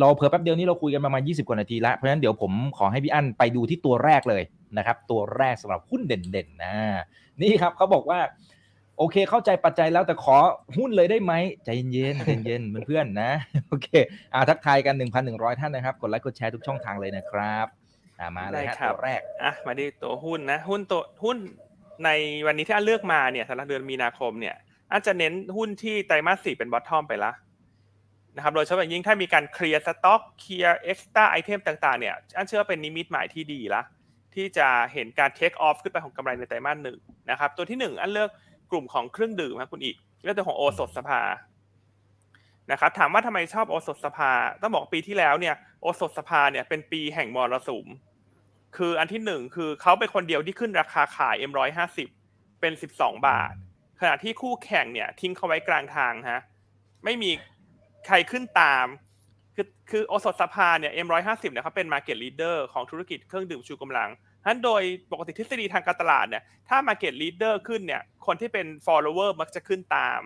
เราเพิ่มแป๊บเดียวนี้เราคุยกันประมาณ20กว่านาทีแล้วเพราะฉะนั้นเดี๋ยวผมขอให้พี่อั้นไปดูที่ตัวแรกเลยนะครับตัวแรกสำหรับหุ้นเด่นๆนี่ครับเขาบอกว่าโอเคเข้าใจปัจจัยแล้วแต่ขอหุ้นเลยได้ไหมใจเย็นๆเย็นๆเพื่อนๆนะโอเคทักทายกัน 1,100 ท่านนะครับกดไลค์กดแชร์ทุกช่องทางเลยนะครับมาเลยฮะตัวแรกมาที่ตัวหุ้นนะหุ้นในวันนี้ที่อันเลือกมาเนี่ยสำหรับเดือนมีนาคมเนี่ยอันจะเน้นหุ้นที่ไตรมาส 4เป็นบอททอมไปละนะครับโดยเฉพาะอย่างยิ่งถ้ามีการเคลียร์สต็อกเคลียร์เอ็กซ์ตร้าไอเทมต่างๆเนี่ยอันเชื่อเป็นนิมิตหมายที่ดีละที่จะเห็นการเทคออฟขึ้นไปของกำไรในไตรมาส 1นะครับตัวที่1อันเลือกกลุ่มของเครื่องดื่มครับคุณอีกเรื่องของโอสถสภานะครับถามว่าทำไมชอบโอสถสภาต้องบอกปีที่แล้วเนี่ยโอสถสภาเนี่ยเป็นปีแห่งมรสุมคืออันที่1คือเขาเป็นคนเดียวที่ขึ้นราคาขาย M150 เป็น12 บาทขณะที่คู่แข่งเนี่ยทิ้งเขาไว้กลางทางฮะไม่มีใครขึ้นตามคือโอสถสภาเนี่ย M150 เนี่ยเขาเป็น Market Leader ของธุรกิจเครื่องดื่มชูกำลังงั้นโดยปกติทฤษฎีทางการตลาดเนี่ยถ้า Market Leader ขึ้นเนี่ยคนที่เป็น Follower มักจะขึ้นตาม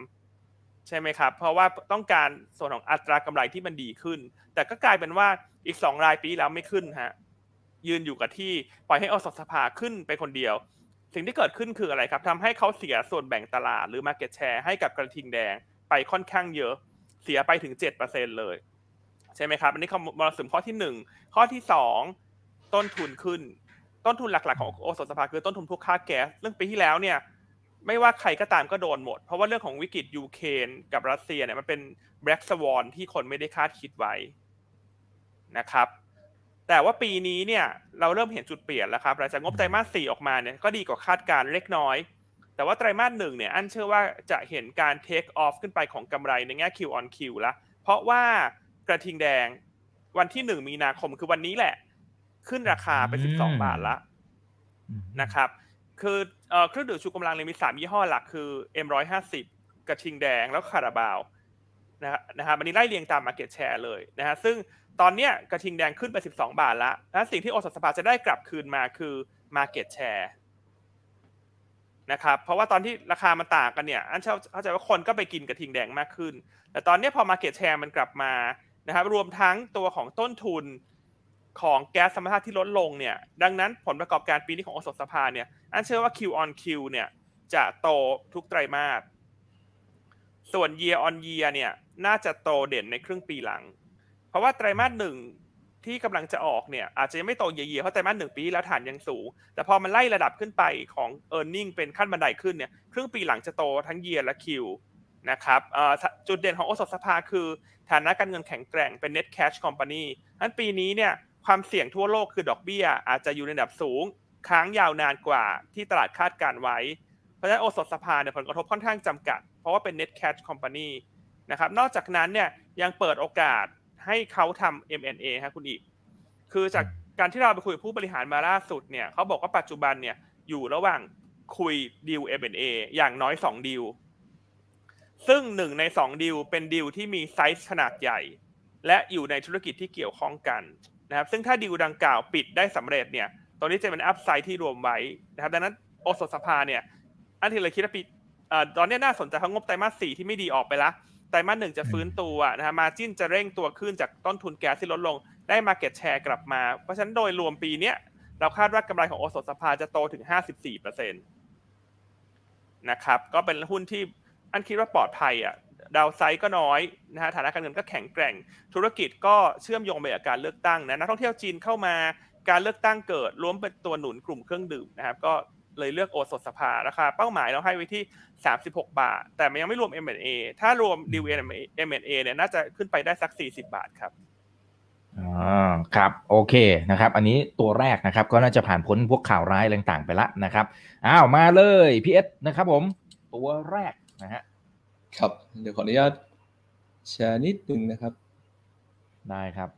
ใช่ไหมครับเพราะว่าต้องการส่วนของอัตรากำไรที่มันดีขึ้นแต่ก็กลายเป็นว่าอีก2รายปีแล้วไม่ขึ้นฮะยืนอยู่กับที่ปล่อยให้อสถสภาขึ้นไปคนเดียวสิ่งที่เกิดขึ้นคืออะไรครับทำให้เขาเสียส่วนแบ่งตลาดหรือ Market Share ให้กับกระทิงแดงไปค่อนข้างเยอะเสียไปถึง 7% เลยใช่ไหมครับอันนี้คือมรสุมข้อที่1ข้อที่2ต้นทุนขึ้นต้นทุนหลักๆของโอสถสภาคือต้นทุนพวกค่าแก๊สเรื่องปีที่แล้วเนี่ยไม่ว่าใครก็ตามก็โดนหมดเพราะว่าเรื่องของวิกฤตยูเครนกับรัสเซียเนี่ยมันเป็น Black Swan ที่คนไม่ได้คาดคิดไว้นะครับแต่ว่าปีนี้เนี่ยเราเริ่มเห็นจุดเปลี่ยนแล้วครับหลังจากงบไตรมาส 4ออกมาเนี่ยก็ดีกว่าคาดการเล็กน้อยแต่ว่าไตรมาส 1เนี่ยอันเชื่อว่าจะเห็นการ Take Off ขึ้นไปของกำไรในแง่ Q on Q ละเพราะว่ากระทิงแดงวันที่1มีนาคมคือวันนี้แหละขึ้นราคาไป12 บาทละนะครับคือเครื่องดื่มชูกำลังเลยมี3ยี่ห้อหลักคือ M150 กระทิงแดงแล้วคาราบาวนะครับวันนี้ไล่เรียงตาม Market Share เลยนะฮะซึ่งตอนเนี้ยกระทิงแดงขึ้นไป12 บาทละและสิ่งที่โอสถสภาจะได้กลับคืนมาคือ Market Share นะครับเพราะว่าตอนที่ราคามันต่างกันเนี่ยอันเข้าใจว่าคนก็ไปกินกระทิงแดงมากขึ้นแต่ตอนเนี้ยพอ Market Share มันกลับมานะครับรวมทั้งตัวของต้นทุนของแก๊สธรรมชาติที่ลดลงเนี่ยดังนั้นผลประกอบการปีนี้ของอสถสภาเนี่ยอันเชื่อว่า Q on Q เนี่ยจะโตทุกไตรมาสส่วน Year on Year เนี่ยน่าจะโตเด่นในครึ่งปีหลังเพราะว่าไตรมาส1ที่กำลังจะออกเนี่ยอาจจะยังไม่โตเยียร์เพราะไตรมาส1ปีแล้วฐานยังสูงแต่พอมันไล่ระดับขึ้นไปของ Earning เป็นขั้นบันไดขึ้นเนี่ยครึ่งปีหลังจะโตทั้ง Year และ Q นะครับจุดเด่นของอสถสภาคือฐานะการเงินแข็งแกร่งเป็น Net Cash Company งั้นปีนี้เนี่ยความเสี่ยงทั่วโลกคือดอกเบี้ยอาจจะอยู่ในระดับสูงค้างยาวนานกว่าที่ตลาดคาดการไว้เพราะฉะนั้นโอสถสภาเนี่ยผลกระทบค่อนข้างจำกัดเพราะว่าเป็น Net Cash Company นะครับนอกจากนั้นเนี่ยยังเปิดโอกาสให้เขาทำ M&A ฮะคุณอีกคือจากการที่เราไปคุยกับผู้บริหารมาล่าสุดเนี่ยเขาบอกว่าปัจจุบันเนี่ยอยู่ระหว่างคุยดีล M&A อย่างน้อย2ดีลซึ่ง1ใน2ดีลเป็นดีลที่มีไซส์ขนาดใหญ่และอยู่ในธุรกิจที่เกี่ยวข้องกันนะครับซึ่งถ้าดีลดังกล่าวปิดได้สำเร็จเนี่ยตอนนี้จะเป็นอัพไซด์ที่รวมไว้นะครับดังนั้นโอสถสภาเนี่ยอันที่เราคิดว่าตอนนี้น่าสนใจเขางบไตรมาส 4ที่ไม่ดีออกไปละไตรมาส 1จะฟื้นตัวนะฮะมาร์จิ้นจะเร่งตัวขึ้นจากต้นทุนแก๊สที่ลดลงได้ Market Share กลับมาเพราะฉะนั้นโดยรวมปีนี้เราคาดว่ากำไรของโอสถสภาจะโตถึง 54% นะครับก็เป็นหุ้นที่อันคิดว่าปลอดภัยดาวไซด์ก็น้อยนะฮะฐานะการเงินก็แข็งแกร่งธุรกิจก็เชื่อมโยงไปกับการเลือกตั้งนะนักท่องเที่ยวจีนเข้ามาการเลือกตั้งเกิดรวมเป็นตัวหนุนกลุ่มเครื่องดื่มนะครับก็เลยเลือกโอสถสภาราคาเป้าหมายเราให้ไว้ที่36 บาทแต่ยังไม่รวม M&A ถ้ารวมดีล M&A เนี่ยน่าจะขึ้นไปได้สัก40 บาทครับครับโอเคนะครับอันนี้ตัวแรกนะครับก็น่าจะผ่านพ้นพวกข่าวร้ายต่างๆไปละนะครับมาเลยพี่เอสนะครับผมตัวแรกนะฮะครับเดี๋ยวขออนุญาตแชร์นิดนึงนะครับได้ครับ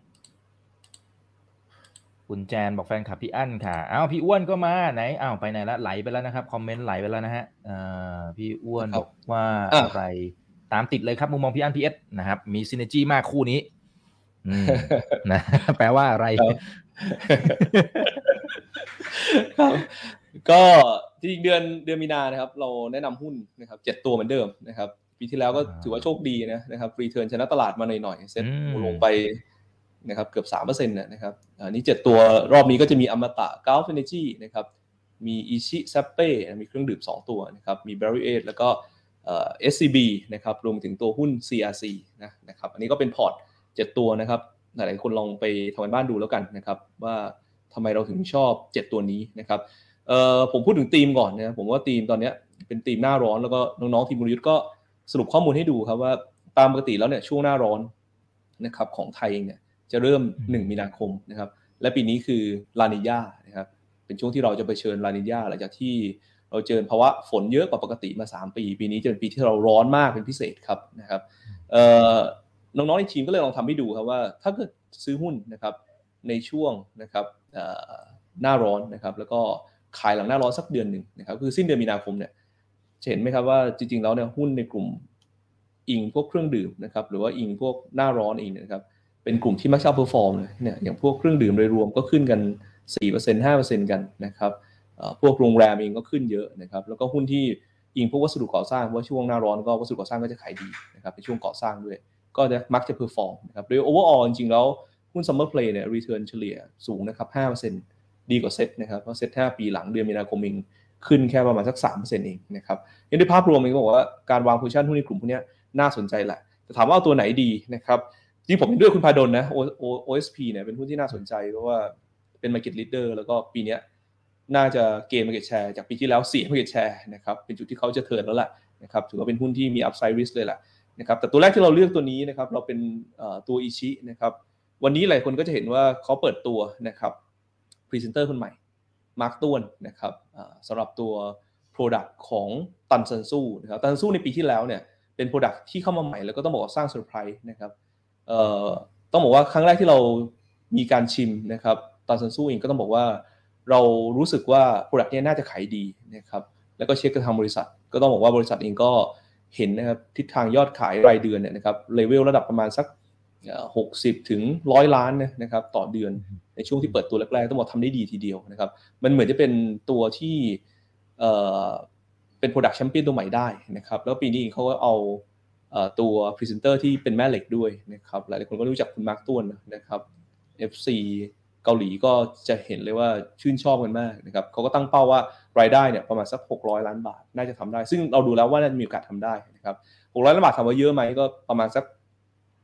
คุณแจนบอกแฟนคลับพี่อั้นค่ะอ้าวพี่อ้วนก็มาไหนอ้าวไปไหนละไหลไปแล้วนะครับคอมเมนต์ไหลไปแล้วนะฮะพี่อ้วนบอกว่าอะไรตามติดเลยครับมุมมองพี่อั้นพีเอสนะครับมีซินเนอร์จีมากคู่นี้นะแปลว่าอะไรครับก็จริงเดือนมีนานะครับเราแนะนำหุ้นนะครับ7ตัวเหมือนเดิมนะครับปีที่แล้วก็ถือว่าโชคดีนะครับรีเทิร์นชนะตลาดมาหน่อยๆเซ็ตลงไปนะครับเกือบ 3% นะครับนี่7ตัวรอบนี้ก็จะมีอมตะกาฟเอเนจีนะครับมีอิชิซัปเป้มีเครื่องดื่ม2ตัวนะครับมี Barrier แล้วก็SCB นะครับรวมถึงตัวหุ้น CRC นะครับอันนี้ก็เป็นพอร์ต7ตัวนะครับหลายๆคนลองไปทำบ้านดูแล้วกันนะครับว่าทำไมเราถึงชอบ7ตัวนี้นะครับผมพูดถึงธีมก่อนนะผมว่าธีมตอนนี้เป็นธีมหน้าร้อนแล้วก็น้องๆทีมกลยุทธ์ก็สรุปข้อมูลให้ดูครับว่าตามปกติแล้วเนี่ยช่วงหน้าร้อนนะครับของไทยเองเนี่ยจะเริ่ม1มีนาคมนะครับและปีนี้คือลานิญานะครับเป็นช่วงที่เราจะเผชิญลานิญาหลังจากที่เราเจอภาวะฝนเยอะกว่าปกติมา3ปีปีนี้จะเป็นปีที่เราร้อนมากเป็นพิเศษครับนะครับน้องๆในทีมก็เลยลองทำให้ดูครับว่าถ้าเกิดซื้อหุ้นนะครับในช่วงนะครับหน้าร้อนนะครับแล้วก็ขายหลังหน้าร้อนสักเดือนหนึ่งนะครับคือสิ้นเดือนมีนาคมเนี่ยจะเห็นไหมครับว่าจริงๆแล้วเนี่ยหุ้นในกลุ่มอิงพวกเครื่องดื่มนะครับหรือว่าอิงพวกหน้าร้อนเองนะครับเป็นกลุ่มที่มักจะเพอร์ฟอร์มเลยเนี่ยอย่างพวกเครื่องดื่มโดยรวมก็ขึ้นกัน 4% 5% กันนะครับพวกโรงแรมเองก็ขึ้นเยอะนะครับแล้วก็หุ้นที่อิงพวกวัสดุก่อสร้างว่าช่วงหน้าร้อนก็วัสดุก่อสร้างก็จะขายดีนะครับในช่วงก่อสร้างด้วยก็จะมักจะเพอร์ฟอร์มนะครับโดยโอเวอร์ออลจริงๆแล้วหุ้นซัมเมอร์เพลย์เนี่ยรีเทิร์นเฉลี่ยสูงนะครับ 5% ดีกว่าเซ็ตนะครับเพราะเซ็ต5ปีหลังเดือนมีนาคมเองขึ้นแค่ประมาณสัก 3% เองนะครับในภาพรวมเองก็บอกว่าการวางโพซิชั่นหุ้นในกลุ่มพวกนี้น่าสนใจแหละแต่ถามว่าเอาตัวไหนดีนะครับที่ผมเห็นด้วยคุณพาดลนะ OSP เนี่ยเป็นหุ้นที่น่าสนใจเพราะว่าเป็น market leader แล้วก็ปีนี้น่าจะเกณฑ์ market share จากปีที่แล้วเสีย market share นะครับเป็นจุดที่เขาจะเทิร์นแล้วล่ะนะครับถือว่าเป็นหุ้นที่มี upside risk เลยล่ะนะครับแต่ตัวแรกที่เราเลือกตัวนี้นะครับเราเป็นตัวอิชินะครับวันนี้หลายคนก็จะเห็นว่าเขาเปิดตัวนะครับพรีเซนเตอร์คนใหม่มาร์คต้วนนะครับสำหรับตัว product ของตันซันซูนะครับตันซันซูในปีที่แล้วเนี่ยเป็น product ที่เข้ามาใหม่แล้วก็ต้องบอกว่าสร้างเซอร์ไพรส์นะครับต้องบอกว่าครั้งแรกที่เรามีการชิมนะครับตันซันซูเองก็ต้องบอกว่าเรารู้สึกว่า product เนี่ยน่าจะขายดีนะครับแล้วก็เช็คกับทางบริษัทก็ต้องบอกว่าบริษัทเองก็เห็นนะครับทิศทางยอดขายรายเดือนเนี่ยนะครับเลเวลระดับประมาณสัก60ถึง100ล้านนะครับต่อเดือนในช่วงที่เปิดตัวแรกๆต้องบอกทำได้ดีทีเดียวนะครับมันเหมือนจะเป็นตัวที่เป็น product champion ตัวใหม่ได้นะครับแล้วปีนี้เขาก็เอาตัวพรีเซนเตอร์ที่เป็นแม่เหล็กด้วยนะครับหลายๆคนก็รู้จักคุณมาร์คต้วนนะครับ FC เกาหลีก็จะเห็นเลยว่าชื่นชอบกันมากนะครับเขาก็ตั้งเป้าว่ารายได้เนี่ยประมาณสัก600ล้านบาทน่าจะทำได้ซึ่งเราดูแล้วว่าน่าจะมีโอกาสทำได้นะครับ600ล้านบาทถามว่าเยอะไหมก็ประมาณสัก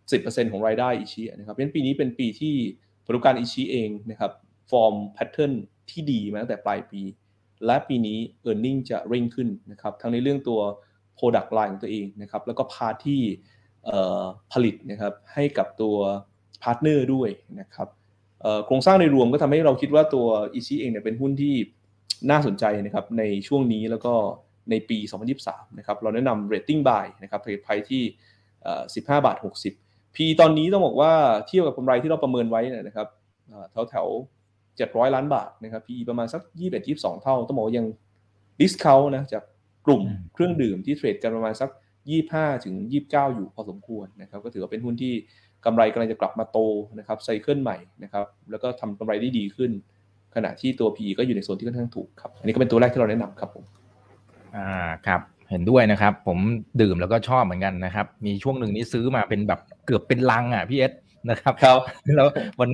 10% ของรายได้อิชินะครับเพราะฉะนั้นปีนี้เป็นปีที่ผลการอิชิเองนะครับฟอร์มแพทเทิร์นที่ดีมาตั้งแต่ปลายปีและปีนี้ earning จะเร่งขึ้นนะครับทั้งในเรื่องตัวproduct line ของตัวเองนะครับแล้วก็พาร์ทที่ผลิตนะครับให้กับตัวพาร์ทเนอร์ด้วยนะครับโครงสร้างในรวมก็ทำให้เราคิดว่าตัวอิชิเองเนี่ยเป็นหุ้นที่น่าสนใจนะครับในช่วงนี้แล้วก็ในปี2023นะครับเราแนะนำ rating buy นะครับ target price ที่ 15.60 P ตอนนี้ต้องบอกว่าเทียบกับกำไรที่เราประเมินไว้นะครับแถว700ล้านบาทนะครับ PE ประมาณสัก 21-22 เท่าต้องบอกว่ายัง discount นะจากกลุ่มเครื่องดื่มที่เทรดกันประมาณสัก 25 ถึง 29 อยู่พอสมควรนะครับก็ถือว่าเป็นหุ้นที่กำไรกำลังจะกลับมาโตนะครับไซเคิลใหม่นะครับแล้วก็ทำกำไรได้ดีขึ้นขณะที่ตัว PE ก็อยู่ในโซนที่ค่อนข้างถูกครับอันนี้ก็เป็นตัวแรกที่เราแนะนำครับผมครับเห็นด้วยนะครับผมดื่มแล้วก็ชอบเหมือนกันนะครับมีช่วงหนึ่งนี่ซื้อมาเป็นแบบเกือบเป็นลังอ่ะพี่เอสนะครับแล้ววัน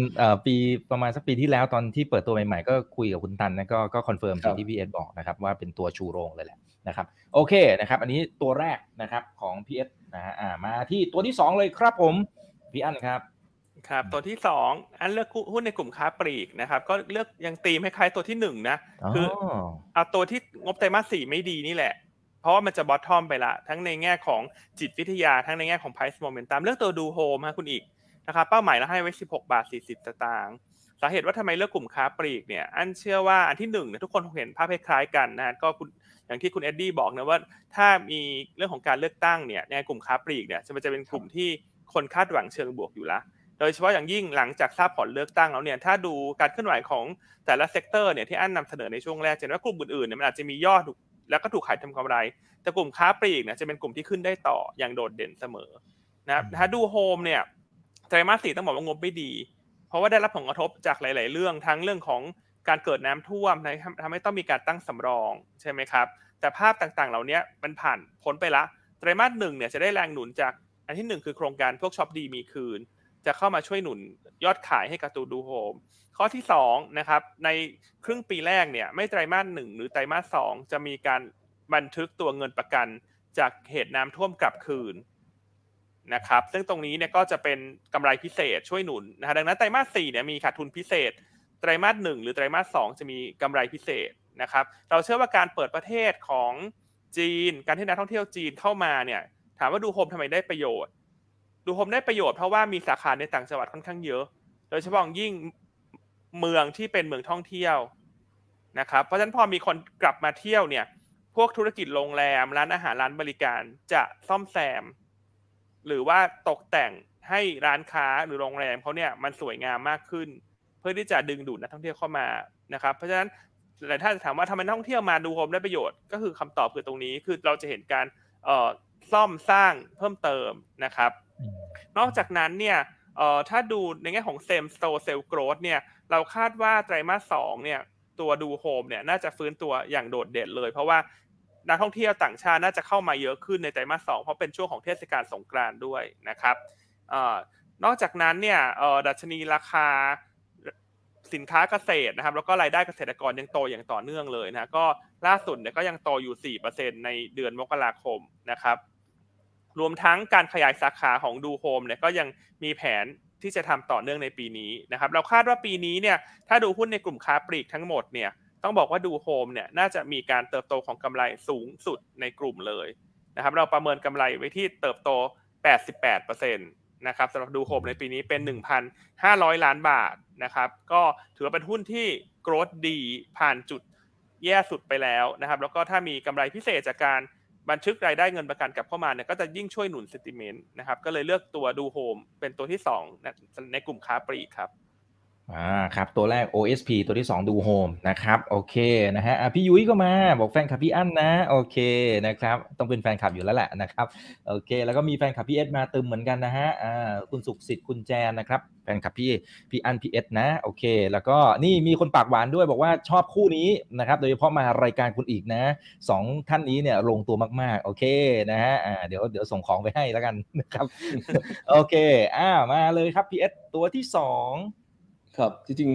ปีประมาณสักปีที่แล้วตอนที่เปิดตัวใหม่ๆก็คุยกับคุณตันนะก็คอนเฟิร์มสิ่งที่พี่เอสบอกนะครับว่าเป็นตัวชูโรงเลยแหละนะครับโอเคนะครับอันนี้ตัวแรกนะครับของพีเอสนะฮะมาที่ตัวที่2เลยครับผมพี่อั้นครับครับตัวที่2อันเลือกหุ้นในกลุ่มค้าปลีกนะครับก็เลือกยังตีมคล้ายๆตัวที่1นะคือเอาตัวที่งบไตรมาส4ไม่ดีนี่แหละเพราะว่ามันจะบอททอมไปละทั้งในแง่ของจิตวิทยาทั้งในแง่ของ price momentum เลือกตัวดูโฮมฮะคุณอีกนะครับเป้าหมายเราให้ไว้ 16.40 สตางค์สาเหตุว่าทำไมเลือกกลุ่มค้าปลีกเนี่ยอันเชื่อว่าอันที่1เนี่ยทุกคนเห็นภาพคล้ายๆกันนะก็คุณอย่างที่คุณเอ็ดดี้บอกนะว่าถ้ามีเรื่องของการเลือกตั้งเนี่ยในกลุ่มค้าปลีกเนี่ยมันจะเป็นกลุ่มที่คนคาดหวังเชิงบวกอยู่ละ โดยเฉพาะอย่างยิ่งหลังจากทราบผลเลือกตั้งแล้วเนี่ยถ้าดูการเคลื่อนไหวของแต่ละเซกเตอร์เนี่ยที่อั้นนำเสนอในช่วงแรกจะเห็นว่ากลุ่มอื่นๆเนี่ยมันอาจจะมียอดแล้วก็ถูกขายทำกำไรแต่กลุ่มค้าปลีกเนี่ยจะเป็นกลุ่มที่ขึ้นได้ต่ออย่างโดดเด่นเสมอนะครับถ้าดูโฮมเนี่ยไตรมาส 4ต้องบอกว่างบไม่ดีเพราะว่าได้รับผลกระทบจากหลายๆเรื่องทั้งเรื่องของการเกิดน้ำท่วมทำให้ต้องมีการตั้งสำรองใช่ไหมครับแต่ภาพต่างๆเหล่านี้มันผ่านพ้นไปละไตรมาส 1เนี่ยจะได้แรงหนุนจากอันที่1คือโครงการพวกช็อปดีมีคืนจะเข้ามาช่วยหนุนยอดขายให้กับตัวดูโฮมข้อที่2นะครับในครึ่งปีแรกเนี่ยไม่ไตรมาส 1หรือไตรมาส 2จะมีการบันทึกตัวเงินประกันจากเหตุน้ำท่วมกลับคืนนะครับซึ่งตรงนี้เนี่ยก็จะเป็นกำไรพิเศษช่วยหนุนนะฮะดังนั้นไตรมาส 4เนี่ยมีขาดทุนพิเศษไตรมาส 1หรือไตรมาส 2จะมีกำไรพิเศษนะครับเราเชื่อว่าการเปิดประเทศของจีนการที่นักท่องเที่ยวจีนเข้ามาเนี่ยถามว่าดูโฮมทำไมได้ประโยชน์ดูโฮมได้ประโยชน์เพราะว่ามีสาขาในต่างจังหวัดค่อนข้างเยอะโดยเฉพาะยิ่งเมืองที่เป็นเมืองท่องเที่ยวนะครับเพราะฉะนั้นพอมีคนกลับมาเที่ยวเนี่ยพวกธุรกิจโรงแรมร้านอาหารร้านบริการจะซ่อมแซมหรือว่าตกแต่งให้ร้านค้าหรือโรงแรมเขาเนี่ยมันสวยงามมากขึ้นเพื่อที่จะดึงดูดนักท่องเที่ยวเข้ามานะครับเพราะฉะนั้นหลายท่านจะถามว่าทำไมนักท่องเที่ยวมาดูโฮมได้ประโยชน์ก็คือคำตอบคือตรงนี้คือเราจะเห็นการซ่อมสร้างเพิ่มเติมนะครับนอกจากนั้นเนี่ยถ้าดูในแง่ของ Same Store Sales Growth เนี่ยเราคาดว่าไตรมาส 2เนี่ยตัวดูโฮมเนี่ยน่าจะฟื้นตัวอย่างโดดเด่นเลยเพราะว่านักท่องเที่ยวต่างชาติน่าจะเข้ามาเยอะขึ้นในไตรมาส 2เพราะเป็นช่วงของเทศกาลสงกรานต์ด้วยนะครับนอกจากนั้นเนี่ยดัชนีราคาสินค้าเกษตรนะครับแล้วก็รายได้เกษตรกรยังโตอย่างต่อเนื่องเลยนะก็ล่าสุดเนี่ยก็ยังโตอยู่ 4% ในเดือนมกราคมนะครับรวมทั้งการขยายสาขาของดูโฮมเนี่ยก็ยังมีแผนที่จะทำต่อเนื่องในปีนี้นะครับเราคาดว่าปีนี้เนี่ยถ้าดูหุ้นในกลุ่มค้าปลีกทั้งหมดเนี่ยต้องบอกว่าดูโฮมเนี่ยน่าจะมีการเติบโตของกำไรสูงสุดในกลุ่มเลยนะครับเราประเมินกำไรไว้ที่เติบโต 88% นะครับสำหรับดูโฮมในปีนี้เป็น 1,500 ล้านบาทนะครับก็ถือว่าเป็นหุ้นที่โกรทดีผ่านจุดแย่สุดไปแล้วนะครับแล้วก็ถ้ามีกำไรพิเศษจากการบันทึกรายได้เงินประกันกลับเข้ามาเนี่ยก็จะยิ่งช่วยหนุนเซนติเมนต์นะครับก็เลยเลือกตัวดูโฮมเป็นตัวที่2ในกลุ่มค้าปลีกครับครับตัวแรก OSP ตัวที่2ดูโฮมนะครับโอเคนะฮะพี่ยุ้ยก็มาบอกแฟนคลับพี่อั้นนะโอเคนะครับต้องเป็นแฟนคลับอยู่แล้วแหละนะครับโอเคแล้วก็มีแฟนคลับพี่เอสมาเติมเหมือนกันนะฮะคุณสุขสิทธิ์คุณแจนนะครับแฟนคลับพี่อั้นพี่เอสนะโอเคแล้วก็นี่มีคนปากหวานด้วยบอกว่าชอบคู่นี้นะครับโดยเฉพาะมารายการคุณอีกนะ2ท่านนี้เนี่ยลงตัวมากๆโอเคนะฮะเดี๋ยวส่งของไปให้แล้วกันนะครับโอเคมาเลยครับพี่เอสตัวที่2ครับจริง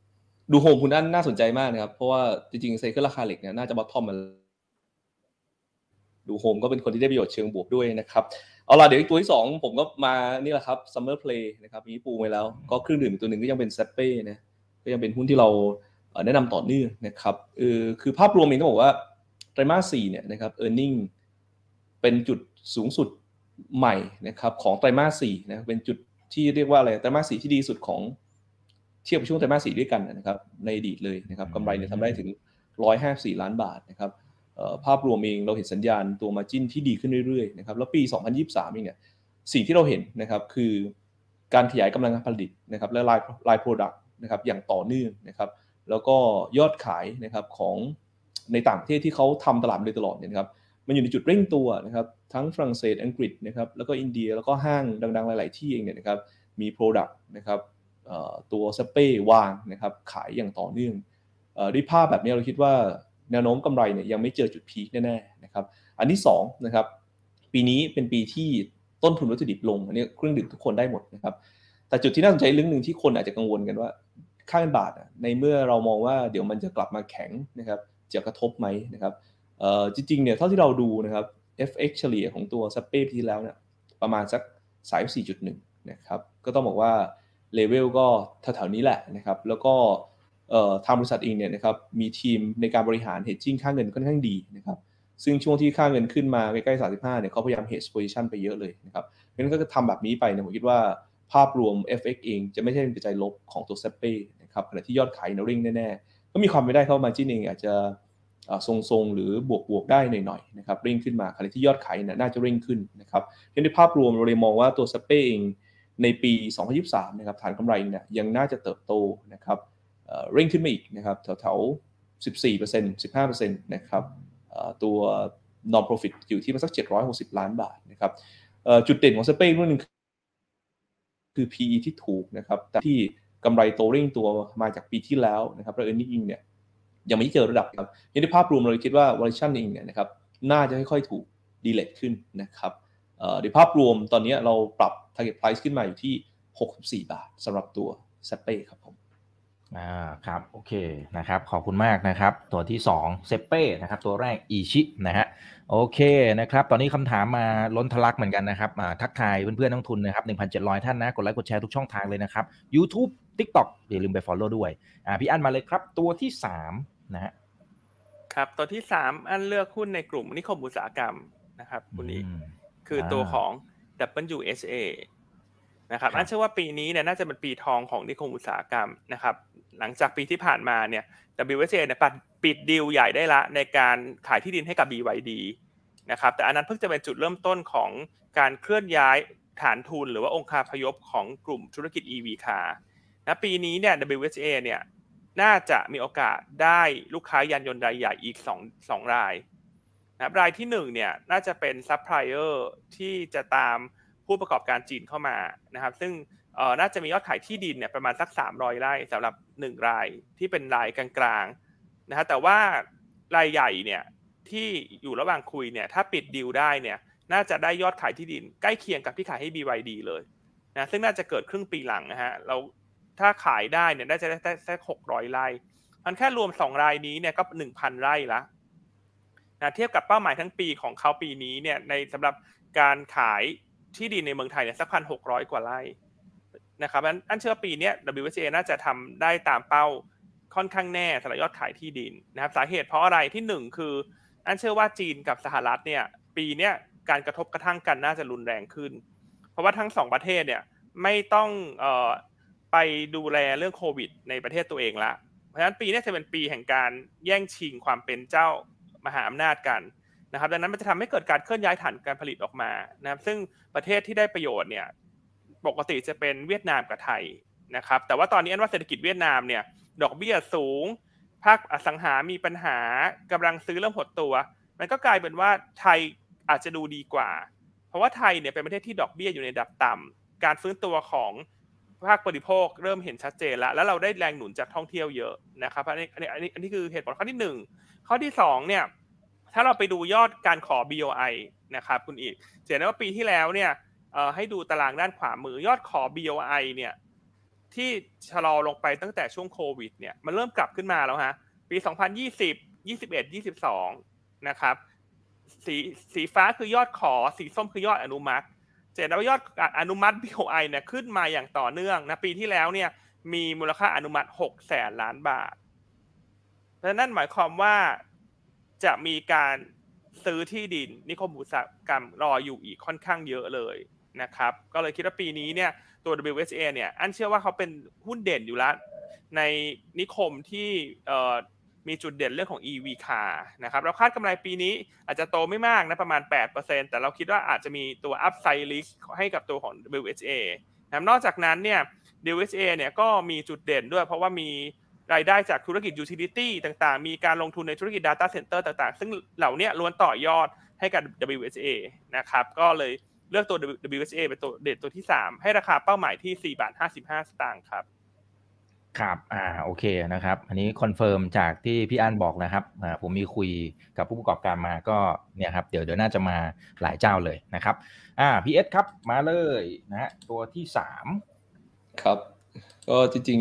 ๆดูโฮมคุณอั้นน่าสนใจมากนะครับเพราะว่าจริงๆไซเคิลราคาเหล็กเนี่ยน่าจะบอททอมมาดูโฮมก็เป็นคนที่ได้ประโยชน์เชิงบวกด้วยนะครับเอาล่ะเดี๋ยวอีกตัวที่2ผมก็มานี่แหละครับซัมเมอร์เพลย์นะครับมีปูไปแล้วก็เครื่องดื่มอีกตัวหนึ่งก็ยังเป็นแซปเป้นะก็ยังเป็นหุ้นที่เราแนะนำต่อเนื่องนะครับคือภาพรวมเองต้องบอกว่าไตรมาส 4เนี่ยนะครับ earning เป็นจุดสูงสุดใหม่นะครับของไตรมาส 4นะเป็นจุดที่เรียกว่าอะไรไตรมาส 4ที่ดีสุดของเทียบกับช่วงไตรมาส 4ด้วยกันนะครับในอดีตเลยนะครับกำไรเนี่ยทำได้ถึง154ล้านบาทนะครับภาพรวมเองเราเห็นสัญญาณตัว margin ที่ดีขึ้นเรื่อยๆนะครับแล้วปี2023เองเนี่ยสิ่งที่เราเห็นนะครับคือการขยายกำลังการผลิตนะครับและราย product นะครับอย่างต่อเนื่องนะครับแล้วก็ยอดขายนะครับของในต่างประเทศที่เขาทำตลาดมาโดยตลอดเนี่ยนะครับมันอยู่ในจุดเร่งตัวนะครับทั้งฝรั่งเศสอังกฤษนะครับแล้วก็อินเดียแล้วก็ห้างดังๆหลายๆที่เองเนี่ยนะครับมี product นะครับตัวสเป้วางนะครับขายอย่างต่อเนื่องด้วยภาพแบบนี้เราคิดว่าแนวโน้มกำไรเนี่ยยังไม่เจอจุดพีคแน่ๆนะครับอันที่2นะครับปีนี้เป็นปีที่ต้นทุนวัตถุดิบลงอันนี้เครื่องดื่มทุกคนได้หมดนะครับแต่จุดที่น่าสนใจเรื่องนึงที่คนอาจจะกังวลกันว่าค่าเงินบาทในเมื่อเรามองว่าเดี๋ยวมันจะกลับมาแข็งนะครับจะกระทบไหมนะครับจริงๆเนี่ยเท่าที่เราดูนะครับ FX เฉลี่ยของตัวสเป้ปีที่แล้วเนี่ยประมาณสัก 34.1 นะครับก็ต้องบอกว่าเลเวลก็แถวๆนี้แหละนะครับแล้วก็ทางบริษัทเองเนี่ยนะครับมีทีมในการบริหาร hedging ค่าเงินค่อนข้างดีนะครับซึ่งช่วงที่ค่าเงินขึ้นมาใกล้ๆ35เนี่ยเขาพยายาม hedge position ไปเยอะเลยนะครับงั้นก็ทำแบบนี้ไปเนี่ยผมคิดว่าภาพรวม FX เองจะไม่ใช่เป็นปัจจัยลบของตัว SCAP นะครับขณะที่ยอดขายเร่งแน่ๆก็มีความเป็นไปได้เข้ามาจีนเองอาจจะทรงๆหรือบวกๆได้หน่อยๆนะครับเร่งขึ้นมาขณะที่ยอดขายน่าจะเร่งขึ้นนะครับในภาพรวมเราเลยมองว่าตัว SCAP เอง ในปี2023นะครับฐานกำไรเนี่ยยังน่าจะเติบโตนะครับเร่งขึ้นมาอีกนะครับแถวๆ 14% 15% นะครับตัว non profit อยู่ที่ประมาณสัก760ล้านบาทนะครับจุดเด่นของสเปกนิดนึงคือ PE ที่ถูกนะครับแต่ที่กำไรโตเร่งตัวมาจากปีที่แล้วนะครับแล้ว earning เนี่ยยังไม่เจอระดับครับในภาพรวมเราคิดว่า valuation เองเนี่ยนะครับน่าจะค่อยๆถูกดีเลทขึ้นนะครับในภาพรวมตอนนี้เราปรับ target price ขึ้นมาอยู่ที่64บาทสำหรับตัวสเปกครับผมครับโอเคนะครับขอบคุณมากนะครับตัวที่2เซเป้นะครับตัวแรกอิชินะฮะโอเคนะครับตอนนี้คำถามมาล้นทะลักเหมือนกันนะครับทักทายเพื่อนๆนักทุนนะครับ 1,700 ท่านนะกดไลค์กดแชร์ทุกช่องทางเลยนะครับ YouTube TikTok อย่าลืมไป follow ด้วยพี่อั้นมาเลยครับตัวที่3นะฮะครับตัวที่3อั้นเลือกหุ้นในกลุ่มนิคมอุตสาหกรรมนะครับคุณนี้คือตัวของ WSAนะครับอันเชื่อว่าปีนี้เนี่ยน่าจะเป็นปีทองของนิคมอุตสาหกรรมนะครับหลังจากปีที่ผ่านมาเนี่ย WSA เนี่ยปิดดีลใหญ่ได้ละในการขายที่ดินให้กับ BYD นะครับแต่อันนั้นเพิ่งจะเป็นจุดเริ่มต้นของการเคลื่อนย้ายฐานทุนหรือว่าองค์คาพยพของกลุ่มธุรกิจ EV Car นะปีนี้เนี่ย WSA เนี่ยน่าจะมีโอกาสได้ลูกค้ายานยนต์รายใหญ่อีก2รายนะครับรายที่1เนี่ยน่าจะเป็นซัพพลายเออร์ที่จะตามผู้ประกอบการจีนเข้ามานะครับซึ่งน่าจะมียอดขายที่ดินเนี่ยประมาณสัก300ไร่สำหรับ1รายที่เป็นรายกลางๆนะฮะแต่ว่ารายใหญ่เนี่ยที่อยู่ระหว่างคุยเนี่ยถ้าปิดดีลได้เนี่ยน่าจะได้ยอดขายที่ดินใกล้เคียงกับที่ขายให้ BYD เลยนะซึ่งน่าจะเกิดครึ่งปีหลังนะฮะเราถ้าขายได้เนี่ยน่าจะได้สัก600ไร่มันแค่รวม2รายนี้เนี่ยก็ 1,000 ไร่ละนะเทียบกับเป้าหมายทั้งปีของเขาปีนี้เนี่ยในสำหรับการขายที่ดินในเมืองไทยเนี่ยสัก 1,600 กว่าไร่นะครับอันเชื่อปีนี้ WSA น่าจะทำได้ตามเป้าค่อนข้างแน่สำหรับยอดขายที่ดินนะครับสาเหตุเพราะอะไรที่1คืออันเชื่อว่าจีนกับสหรัฐเนี่ยปีนี้การกระทบกระทั่งกันน่าจะรุนแรงขึ้นเพราะว่าทั้ง2ประเทศเนี่ยไม่ต้องไปดูแลเรื่องโควิดในประเทศตัวเองละเพราะฉะนั้นปีนี้จะเป็นปีแห่งการแย่งชิงความเป็นเจ้ามหาอำนาจกันนะครับดังนั้นมันจะทำให้เกิดการเคลื่อนย้ายฐานการผลิตออกมานะครับซึ่งประเทศที่ได้ประโยชน์เนี่ยปกติจะเป็นเวียดนามกับไทยนะครับแต่ว่าตอนนี้อันว่าเศรษฐกิจเวียดนามเนี่ยดอกเบี้ยสูงภาคอสังหามีปัญหากำลังซื้อเริ่มหดตัวมันก็กลายเป็นว่าไทยอาจจะดูดีกว่าเพราะว่าไทยเนี่ยเป็นประเทศที่ดอกเบี้ยอยู่ในระดับต่ำการฟื้นตัวของภาคบริโภคเริ่มเห็นชัดเจนแล้วเราได้แรงหนุนจากท่องเที่ยวเยอะนะครับอันนี้คือเหตุผลข้อที่1ข้อที่2เนี่ยถ้าเราไปดูยอดการขอ BOI นะครับคุณอีกเห็นได้ว่าปีที่แล้วเนี่ยให้ดูตารางด้านขวามือยอดขอ BOI เนี่ยที่ชะลอลงไปตั้งแต่ช่วงโควิดเนี่ยมันเริ่มกลับขึ้นมาแล้วฮะปี2020 21 22นะครับสีฟ้าคือยอดขอสีส้มคือยอดอนุมัติเห็นได้ว่ายอดอนุมัติ BOI เนี่ยขึ้นมาอย่างต่อเนื่องนะปีที่แล้วเนี่ยมีมูลค่าอนุมัติ 600,000 ล้านบาทนั่นหมายความว่าจะมีการซื้อที่ดินนิคมอุตสาหกรรมรออยู่อีกค่อนข้างเยอะเลยนะครับก็เลยคิดว่าปีนี้เนี่ยตัว WSA เนี่ยอันเชื่อว่าเขาเป็นหุ้นเด่นอยู่แล้วในนิคมที่มีจุดเด่นเรื่องของ EV Car นะครับเราคาดกำไรปีนี้อาจจะโตไม่มากนะประมาณ 8% แต่เราคิดว่าอาจจะมีตัว Upside Risk ให้กับตัวของ WSA นะนอกจากนั้นเนี่ย WSA เนี่ยก็มีจุดเด่นด้วยเพราะว่ามีรายได้จากธุรกิจ utility ต่างๆมีการลงทุนในธุรกิจ data center ต่างๆซึ่งเหล่านี้ล้วนต่อยอดให้กับ WSA นะครับก็เลยเลือกตัว WSA เป็นตัวเด่นตัวที่3ให้ราคาเป้าหมายที่4.55 สตางค์ครับครับโอเคนะครับอันนี้คอนเฟิร์มจากที่พี่อั้นบอกนะครับผมมีคุยกับผู้ประกอบการมาก็เนี่ยครับเดี๋ยวน่าจะมาหลายเจ้าเลยนะครับPS ครับมาเลยนะฮะตัวที่3ครับก็จริง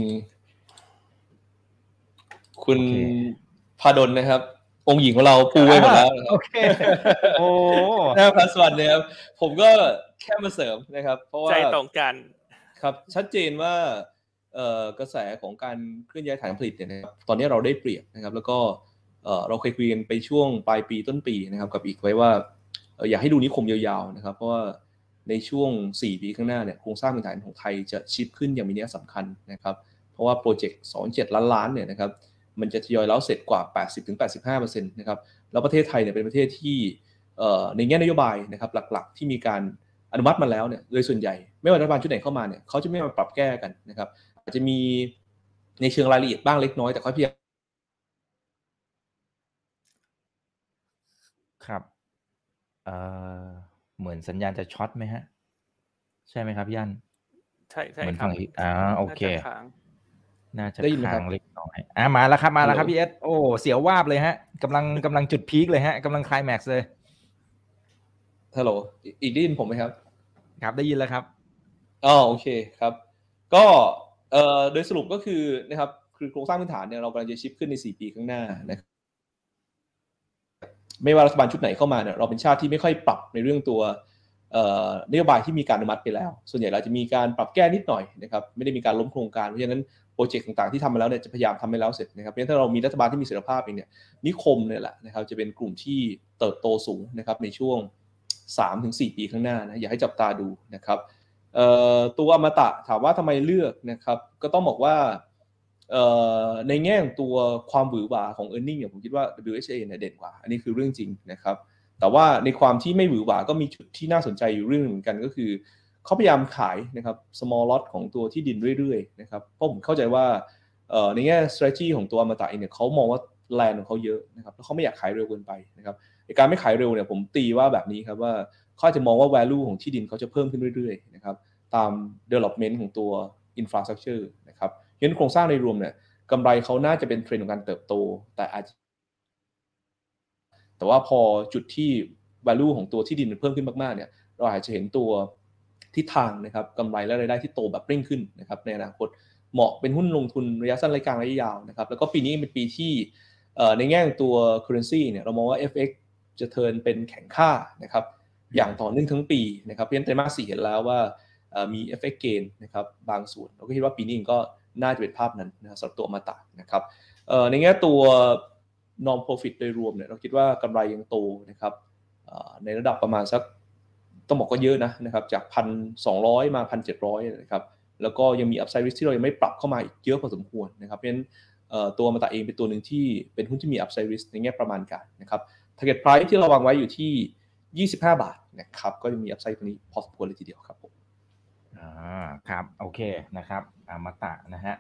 คุณพาดลนะครับองค์หญิงของเราปูไว้หมดแล้วโอเคโอ้หน้าพาสวัสดีครับผมก็แค่มาเสริมนะครับเพราะว่าใจตรงกันครับชัดเจนว่ากระแสของการเคลื่อนย้ายฐานผลิตเนี่ยนะครับตอนนี้เราได้เปรียบนะครับแล้วก็เราเคยคุยกันไปช่วงปลายปีต้นปีนะครับกับอีกไว้ว่าอยากให้ดูนิคมยาวๆนะครับเพราะว่าในช่วง4ปีข้างหน้าเนี่ยโครงสร้างพื้นฐานของไทยจะชิฟต์ขึ้นอย่างมีนัยสำคัญนะครับเพราะว่าโปรเจกต์27ล้านล้านเนี่ยนะครับมันจะทยอยแล้วเสร็จกว่า 80-85% นะครับแล้วประเทศไทยเนี่ยเป็นประเทศที่ในแง่นโยบายนะครับหลักๆที่มีการ อนุมัติมาแล้วเนี่ยโดยส่วนใหญ่ไม่ว่ารัฐบาลชุดไหนเข้ามาเนี่ยเขาจะไม่มาปรับแก้กันนะครับอาจจะมีในเชิงรายละเอียดบ้างเล็กน้อยแต่เขาเพียงครับเหมือนสัญญาณจะช็อตไหมฮะใช่ไหมครับย่านใช่เหมือนทางโอเคน่าจะค้างเล็กน้อยมาแล้วครับมาแล้วครับพี่เอสโอ้เสียววาบเลยฮะกำลังจุดพีคเลยฮะกำลังไคลแม็กซ์เลยฮัลโหลอีกได้ยินผมไหมครับครับได้ยินแล้วครับอ๋อโอเคครับก็โดยสรุปก็คือนะครับคือโครงสร้างพื้นฐานเนี่ยเรากำลังจะชิฟต์ขึ้นใน4ปีข้างหน้านะครับไม่ว่ารัฐบาลชุดไหนเข้ามาเนี่ยเราเป็นชาติที่ไม่ค่อยปรับในเรื่องตัวนโยบายที่มีการอนุมัติไปแล้วส่วนใหญ่เราจะมีการปรับแก้นิดหน่อยนะครับไม่ได้มีการล้มโครงการเพราะฉะนั้นโปรเจกต์ต่างๆที่ทำมาแล้วเนี่ยจะพยายามทำให้แล้วเสร็จนะครับเพราะฉะนั้นถ้าเรามีรัฐบาลที่มีเสถียรภาพเองเนี่ยนิคมเนี่ยแหละนะครับจะเป็นกลุ่มที่เติบโตสูงนะครับในช่วง 3-4 ปีข้างหน้านะอยากให้จับตาดูนะครับตัวอมตะถามว่าทำไมเลือกนะครับก็ต้องบอกว่าในแง่ของตัวความหวือหวาของ earning เนี่ยผมคิดว่า WHA เนี่ยเด่นกว่าอันนี้คือเรื่องจริงนะครับแต่ว่าในความที่ไม่หวือหวาก็มีจุดที่น่าสนใจอยู่เรื่องนึงเหมือนกันก็คือเขาพยายามขายนะครับ small lot ของตัวที่ดินเรื่อยๆนะครับเพราะผมเข้าใจว่าในแง่ strategy ของตัวอมตะเองเนี่ยเขามองว่า land ของเขาเยอะนะครับแล้วเขาไม่อยากขายเร็วเกินไปนะครับการไม่ขายเร็วเนี่ยผมตีว่าแบบนี้ครับว่าเขาจะมองว่า value ของที่ดินเขาจะเพิ่มขึ้นเรื่อยๆนะครับตาม development ของตัว infrastructure นะครับเห็นโครงสร้างในรวมเนี่ยกำไรเขาน่าจะเป็นเทรนด์ของการเติบโตแต่อาจจะแต่ว่าพอจุดที่ value ของตัวที่ดินมันเพิ่มขึ้นมากๆเนี่ยเราอาจจะเห็นตัวทิศทางนะครับกำไรและรายได้ที่โตแบบเร่งขึ้นนะครับในอนาคตเหมาะเป็นหุ้นลงทุนระยะสั้นระยะกลางระยะยาวนะครับแล้วก็ปีนี้เป็นปีที่ในแง่ของตัว currency เนี่ยเรามองว่า FX จะเทิร์นเป็นแข็งค่านะครับอย่างต่อเนื่องทั้งปีนะครับเพราะฉะนั้นไตรมาส 4เห็นแล้วว่ามี FX gain นะครับบางส่วนเราก็คิดว่าปีนี้ก็น่าจะเป็นภาพนั้นนะสำหรับตัวอมตะนะครับในแง่ตัว non profit โดยรวมเนี่ยเราคิดว่ากำไรยังโตนะครับในระดับประมาณสักต้องบอกก็เยอะนะนะครับจาก 1,200 มา 1,700 นะครับแล้วก็ยังมี upside risk ที่เรายังไม่ปรับเข้ามาอีกเยอะพอสมควรนะครับเพราะฉะนั้นตัวอมตะเองเป็นตัวหนึ่งที่เป็นหุ้นที่มี upside risk ในแง่ประมาณการนะครับ target price ที่เราวางไว้อยู่ที่25 บาทนะครับก็จะมี upside ตรงนี้พอสมควรเลยทีเดียวครับผมครับโอเคนะครับอมตะนะฮะ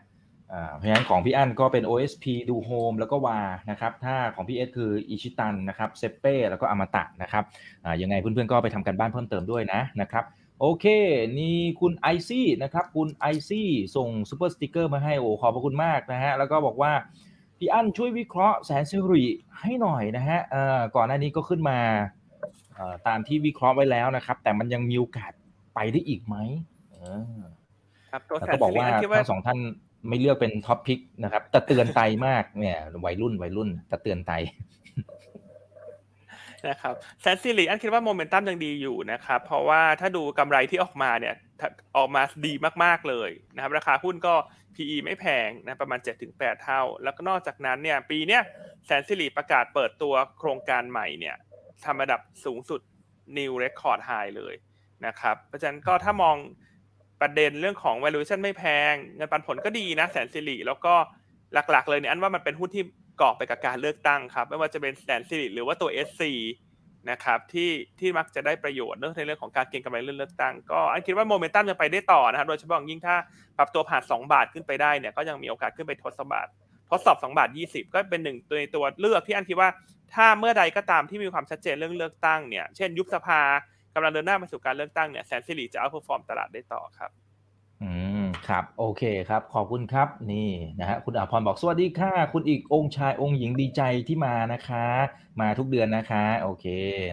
เพราะฉะนั้นของพี่อั้นก็เป็น OSP ดูโฮมแล้วก็วานะครับถ้าของพี่เอสคืออิชิตันนะครับเซเป้แล้วก็อมตะนะครับยังไงเพื่อนๆก็ไปทำกันบ้านเพิ่มเติมด้วยนะนะครับโอเคนี่คุณไอซี่นะครับคุณไอซี่ส่งซูเปอร์สติ๊กเกอร์มาให้โอ้ขอบพระคุณมากนะฮะแล้วก็บอกว่าพี่อั้นช่วยวิเคราะห์แสนสิริให้หน่อยนะฮะก่อนหน้านี้ก็ขึ้นมาตามที่วิเคราะห์ไว้แล้วนะครับแต่มันยังมีโอกาสไปได้อีกไหมครับตัวแทนบอกว่าทั้งสองท่านไม่เลือกเป็นท็อปพิกนะครับแต่เตือนใจมากเนี่ยวัยรุ่นแต่เตือนใจนะครับแซนซิลิอันคิดว่าโมเมนตัมยังดีอยู่นะครับเพราะว่าถ้าดูกำไรที่ออกมาเนี่ยออกมาดีมากๆเลยนะครับราคาหุ้นก็ PE ไม่แพงนะประมาณ 7-8 เท่าแล้วก็นอกจากนั้นเนี่ยปีเนี้ยแซนซิลิประกาศเปิดตัวโครงการใหม่เนี่ยทำระดับสูงสุด New Record High เลยนะครับเพราะฉะนั้นก็ถ้ามองประเด็นเรื่องของ valuation ไม่แพงเงินปันผลก็ดีนะแสนสิริแล้วก็หลักๆเลยเนี่ยอันว่ามันเป็นหุ้นที่เกาะไปกับการเลือกตั้งครับไม่ว่าจะเป็นแสนสิริหรือว่าตัว SC นะครับที่มักจะได้ประโยชน์ในเรื่องของการเก็งกำไรเลือกตั้งก็อันคิดว่าโมเมนตัมยังไปได้ต่อนะครับโดยเฉพาะยิ่งถ้าปรับตัวผ่าน2บาทขึ้นไปได้เนี่ยก็ยังมีโอกาสขึ้นไปทดสอบ2.20 บาทก็เป็น1ในตัวเลือกที่อันคิดว่าถ้าเมื่อใดก็ตามที่มีความชัดเจนเรื่องเลือกตั้งเนี่ยเช่นยุบสภากำลังเดินหน้ามาสู่การเลือกตั้งเนี่ยแสนสิริจะเอาเพอร์ฟอร์มตลาดได้ต่อครับครับโอเคครับขอบคุณครับนี่นะฮะคุณอภพรบอกสวัสดีค่ะคุณอีกองค์ชายองค์หญิงดีใจที่มานะคะมาทุกเดือนนะคะโอเค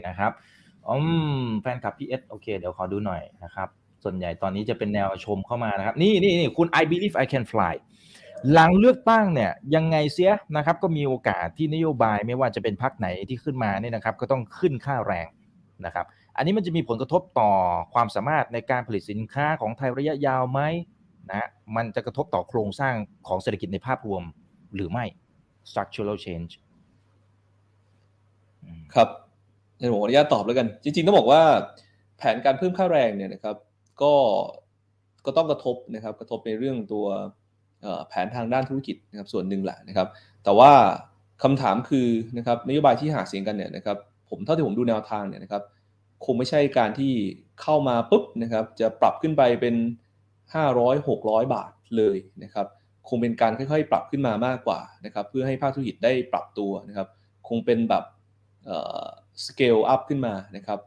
นะครับแฟนคลับพี่เอสโอเคเดี๋ยวขอดูหน่อยนะครับส่วนใหญ่ตอนนี้จะเป็นแนวชมเข้ามานะครับนี่คุณ I believe I can fly หลังเลือกตั้งเนี่ยยังไงเสียนะครับก็มีโอกาสที่นโยบายไม่ว่าจะเป็นพรรคไหนที่ขึ้นมาเนี่ยนะครับก็ต้องขึ้นค่าแรงนะครับอันนี้มันจะมีผลกระทบต่อความสามารถในการผลิตสินค้าของไทยระยะยาวไหมนะมันจะกระทบต่อโครงสร้างของเศรษฐกิจในภาพรวมหรือไม่ structural change ครับเดี๋ยวผมขออนุญาตตอบแล้วกันจริงๆต้องบอกว่าแผนการเพิ่มค่าแรงเนี่ยนะครับก็ต้องกระทบนะครับกระทบในเรื่องตัวแผนทางด้านธุรกิจนะครับส่วนหนึ่งแหละนะครับแต่ว่าคำถามคือนะครับนโยบายที่หาเสียงกันเนี่ยนะครับผมเท่าที่ผมดูแนวทางเนี่ยนะครับ คงไม่ใช่การที่เข้ามาปุ๊บนะครับจะปรับขึ้นไปเป็น500 600 บาทเลยนะครับคงเป็นการค่อยๆปรับขึ้นมามากกว่านะครับเพื่อให้ภาคธุรกิจได้ปรับตัวนะครับคงเป็นแบบสเกลอัพขึ้นมานะครับ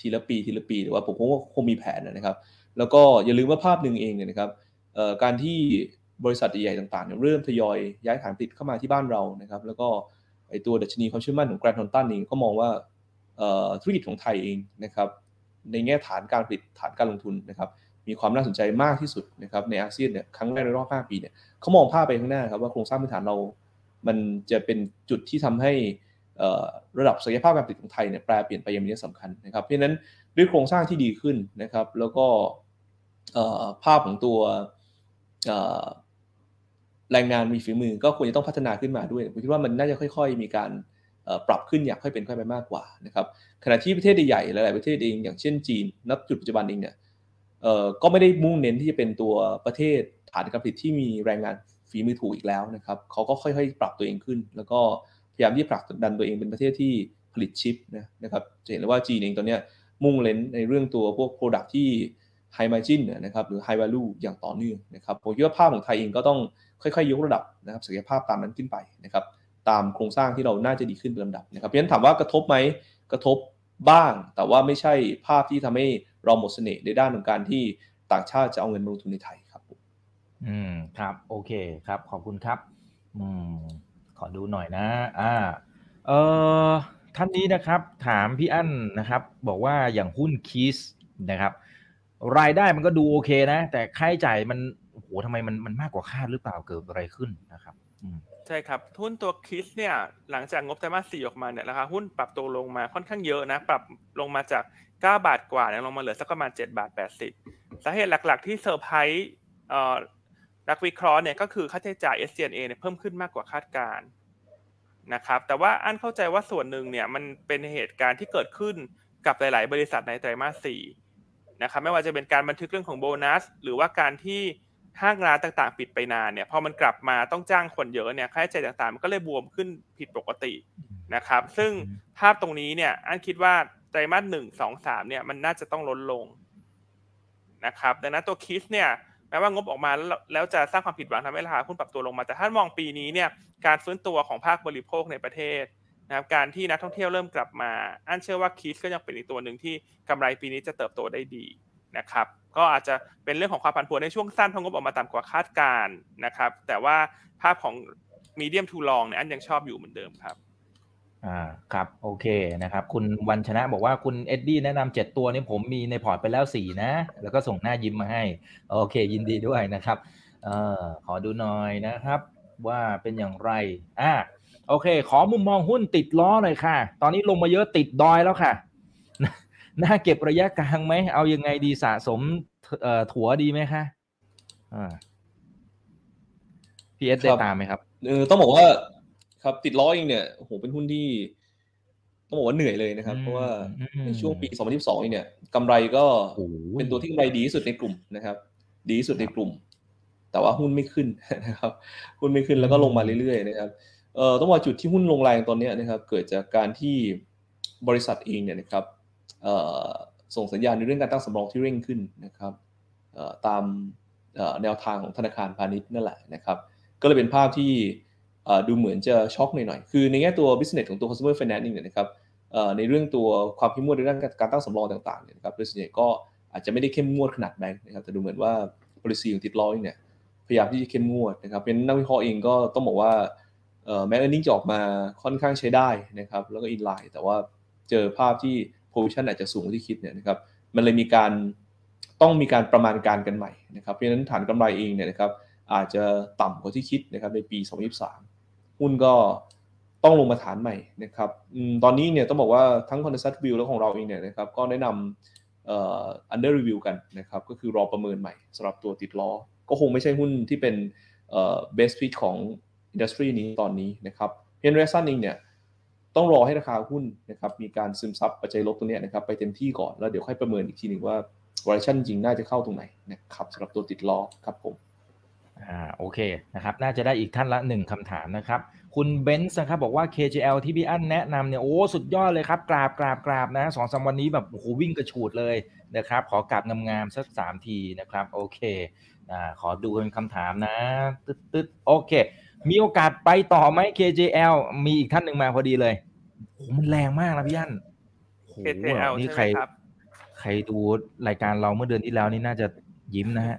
ทีละปีทีละปีหรือว่าผมว่าคงมีแผนนะครับแล้วก็อย่าลืมว่าภาพหนึ่งเองเนี่ยนะครับการที่บริษัทใหญ่ๆต่างๆเริ่มทยอยย้ายฐานผลิตเข้ามาที่บ้านเรานะครับแล้วก็ไอตัวดัชนีความเชื่อมั่นของแกรนด์ทอนตันเองก็มองว่าธุรกิจของไทยเองนะครับในแง่ฐานการผลิตฐานการลงทุนนะครับมีความน่าสนใจมากที่สุดนะครับในอาเซียนเนี่ยครั้งแรกในรอบ5 ปีเนี่ยเขามองภาพไปข้างหน้าครับว่าโครงสร้างพื้นฐานเรามันจะเป็นจุดที่ทำให้ระดับศักยภาพการผลิตของไทยเนี่ยแปรเปลี่ยนไปอย่างมีนัยสำคัญนะครับเพราะฉะนั้นด้วยโครงสร้างที่ดีขึ้นนะครับแล้วก็ภาพของตัวแรงงานมีฝีมือก็ควรจะต้องพัฒนาขึ้นมาด้วยผมคิดว่ามันน่าจะค่อยๆมีการปรับขึ้นอยากค่อยเป็นค่อยไปมากกว่านะครับขณะที่ประเทศใหญ่หลายๆประเทศเองอย่างเช่นจีนณจุดปัจจุบันเองเนี่ยก็ไม่ได้มุ่งเน้นที่จะเป็นตัวประเทศฐานการผลิตที่มีแรงงานฝีมือถูกอีกแล้วนะครับเขาก็ค่อยๆปรับตัวเองขึ้นแล้วก็พยายามที่ผลักดันตัวเองเป็นประเทศที่ผลิตชิปนะครับจะเห็นเลยว่าจีนเองตอนนี้มุ่งเน้นในเรื่องตัวพวก product ที่ high margin นะครับหรือ high value อย่างต่อเนื่องนะครับผมคิดว่าภาพของไทยเองก็ต้องค่อยๆยกระดับนะครับศักยภาพตามนั้นขึ้นไปนะครับตามโครงสร้างที่เราน่าจะดีขึ้นเป็นลำดับนะครับเพราะฉะนั้นถามว่ากระทบไหมกระทบบ้างแต่ว่าไม่ใช่ภาพที่ทำให้เราหมดเสน่ห์ในด้านของการที่ต่างชาติจะเอาเงินมาลงทุนในไทยครับครับโอเคครับขอบคุณครับขอดูหน่อยนะท่านนี้นะครับถามพี่อั้นนะครับบอกว่าอย่างหุ้นคีสนะครับรายได้มันก็ดูโอเคนะแต่ค่าใช้จ่ายมันโอ้โหทำไมมันมากกว่าคาดหรือเปล่าเกิดอะไรขึ้นนะครับใช่ครับหุ้นตัวคิสเนี่ยหลังจากงบไตรมาส4ออกมาเนี่ยราคาหุ้นปรับตัวลงมาค่อนข้างเยอะนะปรับลงมาจาก9บาทกว่าลงมาเหลือสักประมาณ7.80 บาทสาเหตุหลักๆที่เซอร์ไพรส์นักวิเคราะห์เนี่ยก็คือค่าใช้จ่าย SG&A เนี่ยเพิ่มขึ้นมากกว่าคาดการณ์นะครับแต่ว่าอันเข้าใจว่าส่วนหนึ่งเนี่ยมันเป็นเหตุการณ์ที่เกิดขึ้นกับหลายๆบริษัทในไตรมาส4นะครับไม่ว่าจะเป็นการบันทึกเรื่องของโบนัสหรือว่าการที่ห้างร้านต่างๆปิดไปนานเนี่ยพอมันกลับมาต้องจ้างคนเยอะเนี่ยค่าใช้จ่ายต่างๆมันก็เลยบวมขึ้นผิดปกตินะครับซึ่งภาพตรงนี้เนี่ยอันคิดว่าไตรมาส1, 2, 3เนี่ยมันน่าจะต้องลดลงนะครับดังนั้นตัวคิสเนี่ยแม้ว่างบออกมาแล้วจะสร้างความผิดหวังทำให้ราคาหุ้นปรับตัวลงมาแต่ถ้ามองปีนี้เนี่ยการฟื้นตัวของภาคบริโภคในประเทศนะครับการที่นักท่องเที่ยวเริ่มกลับมาอันเชื่อว่าคิสก็ยังเป็นอีกตัวหนึ่งที่กำไรปีนี้จะเติบโตได้ดีนะครับก็อาจจะเป็นเรื่องของความผันผวนในช่วงสั้นเพราะงบออกมาต่ำกว่าคาดการณ์นะครับแต่ว่าภาพของ medium to long เนี่ยอันยังชอบอยู่เหมือนเดิมครับครับโอเคนะครับคุณวันชนะบอกว่าคุณเอ็ดดี้แนะนำ7 ตัวนี้ผมมีในพอร์ตไปแล้ว4นะแล้วก็ส่งหน้ายิ้มมาให้โอเคยินดีด้วยนะครับขอดูหน่อยนะครับว่าเป็นอย่างไรโอเคขอมุมมองหุ้นติดล้อหน่อยค่ะตอนนี้ลงมาเยอะติดดอยแล้วค่ะน่าเก็บระยะกลางไหมเอายังไงดีสะสมถั่วดีไหมคะพีเอสได้ตามไหมครับต้องบอกว่าครับติดล้อเองเนี่ยโหเป็นหุ้นที่ต้องบอกว่าเหนื่อยเลยนะครับเพราะว่าในช่วงปี2022เนี่ยกำไรก็เป็นตัวที่กำไรดีที่สุดในกลุ่มนะครับดีที่สุดในกลุ่มแต่ว่าหุ้นไม่ขึ้นนะครับหุ้นไม่ขึ้นแล้วก็ลงมาเรื่อยๆนะครับต้องบอกจุดที่หุ้นลงแรงตอนนี้นะครับเกิดจากการที่บริษัทเองเนี่ยนะครับส่งสัญญาณในเรื่องการตั้งสำรองที่เร่งขึ้นนะครับตามแนวทางของธนาคารพาณิชย์นั่นแหละนะครับก็เลยเป็นภาพที่ดูเหมือนจะช็อกหน่อยๆคือในแง่ตัว business ของตัว consumer financing เนี่ยนะครับในเรื่องตัวความเข้มงวดในเรื่องการตั้งสำรองต่างๆเนี่ยนะครับโดยส่วนใหญ่ก็อาจจะไม่ได้เข้มงวดขนาดนั้นนะครับแต่ดูเหมือนว่า policy ของติดล้อเนี่ยพยายามที่จะเข้มงวดนะครับเป็นนักวิเคราะห์เองก็ต้องบอกว่าแม้ earning จะออกมาค่อนข้างใช้ได้นะครับแล้วก็ inline แต่ว่าเจอภาพที่position อาจจะสูงกว่าที่คิดเนี่ยนะครับมันเลยมีการต้องมีการประมาณการกันใหม่นะครับเพราะฉะนั้นฐานกำไรเองเนี่ยนะครับอาจจะต่ำกว่าที่คิดนะครับในปี2023หุ้นก็ต้องลงมาฐานใหม่นะครับตอนนี้เนี่ยต้องบอกว่าทั้ง Consensus View และของเราเองเนี่ยนะครับก็แนะนำunder review กันนะครับก็คือรอประเมินใหม่สำหรับตัวติดล้อก็คงไม่ใช่หุ้นที่เป็นbest fit ของ industry นี้ตอนนี้นะครับเพราะฉะนั้น Reaction เองเนี่ยต้องรอให้ราคาหุ้นนะครับมีการซึมซับปัจจัยลบตัวนี้นะครับไปเต็มที่ก่อนแล้วเดี๋ยวค่อยประเมินอีกทีหนึ่งว่า valuation จริงน่าจะเข้าตรงไหนนะครับสำหรับตัวติดล้อครับผม โอเคนะครับน่าจะได้อีกท่านละ1คำถามนะครับคุณเบนซ์นะครับบอกว่า KJL ที่พี่อั้นแนะนำเนี่ยโอ้สุดยอดเลยครับกราบนะ 2-3 วันนี้แบบโอ้โหวิ่งกระฉูดเลยนะครับขอกราบงามๆสัก3ทีนะครับโอเคขอดูคำถามนะตึ๊ดโอเคมีโอกาสไปต่อไหม KJL มีอีกท่านหนึ่งมาพอดีเลยโอ้มันแรงมากนะพี่อั้น KJL นี่ใครดูรายการเราเมื่อเดือนที่แล้วนี่น่าจะยิ้มนะฮะ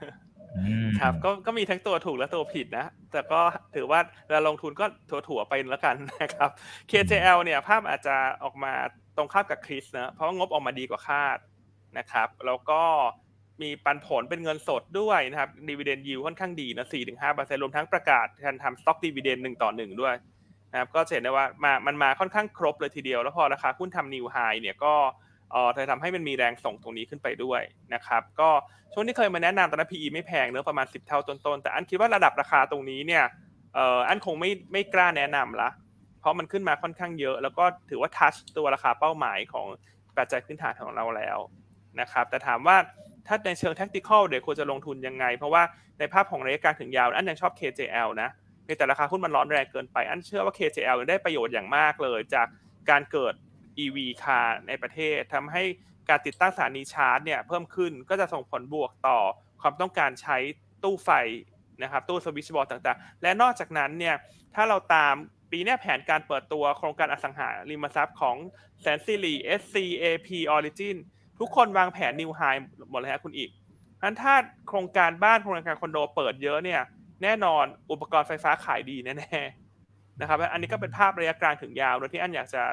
ครับก็มีทั้งตัวถูกและตัวผิดนะแต่ก็ถือว่าเราลงทุนก็ถั่วๆไปแล้วกันนะครับ KJL เนี่ยภาพอาจจะออกมาตรงข้ามกับคริสนะเพราะว่างบออกมาดีกว่าคาดนะครับแล้วก็มีปันผลเป็นเงินสดด้วยนะครับ Dividend Yield ค่อนข้างดีนะ 4-5% รวมทั้งประกาศการทำ Stock Dividend 1/1ด้วยนะครับก็เห็นได้ว่ามันมาค่อนข้างครบเลยทีเดียวแล้วพอราคาหุ้นทำ New High เนี่ยก็จะทำให้มันมีแรงส่งตรงนี้ขึ้นไปด้วยนะครับก็ช่วงที่เคยมาแนะนำตอนนั้น PE ไม่แพงเนอะประมาณ10 เท่าต้นๆแต่อันคิดว่าระดับราคาตรงนี้เนี่ยอันคงไม่กล้าแนะนำละเพราะมันขึ้นมาค่อนข้างเยอะแล้วก็ถือว่าทัชตัวราคาเป้าหมายของปัจจัยพื้นฐานของเราแล้วนะครับแต่ถามว่าถ้าในเชิง tactical เดี๋ยวควรจะลงทุนยังไงเพราะว่าในภาพของระยะกลางถึงยาวอันยังชอบ KJL นะแต่ราคาหุ้นมันร้อนแรงเกินไปอันเชื่อว่า KJL ได้ประโยชน์อย่างมากเลยจากการเกิดEV คาร์ในประเทศทำให้การติดตั้งสถานีชาร์จเนี่ยเพิ่มขึ้นก็จะส่งผลบวกต่อความต้องการใช้ตู้ไฟนะครับตู้สวิตช์บอร์ดต่างๆและนอกจากนั้นเนี่ยถ้าเราตามปีนี้แผนการเปิดตัวโครงการอสังหาริมทรัพย์ของ Sansiri SCAP Origin ทุกคนวางแผน New High หมดเลยครับคุณอีกงั้นถ้าโครงการบ้านโครงการคอนโดเปิดเยอะเนี่ยแน่นอนอุปกรณ์ไฟฟ้าขายดีแน่ๆนะครับอันนี้ก็เป็นภาพระยะกลางถึงยาวโดยที่อันอยากจะ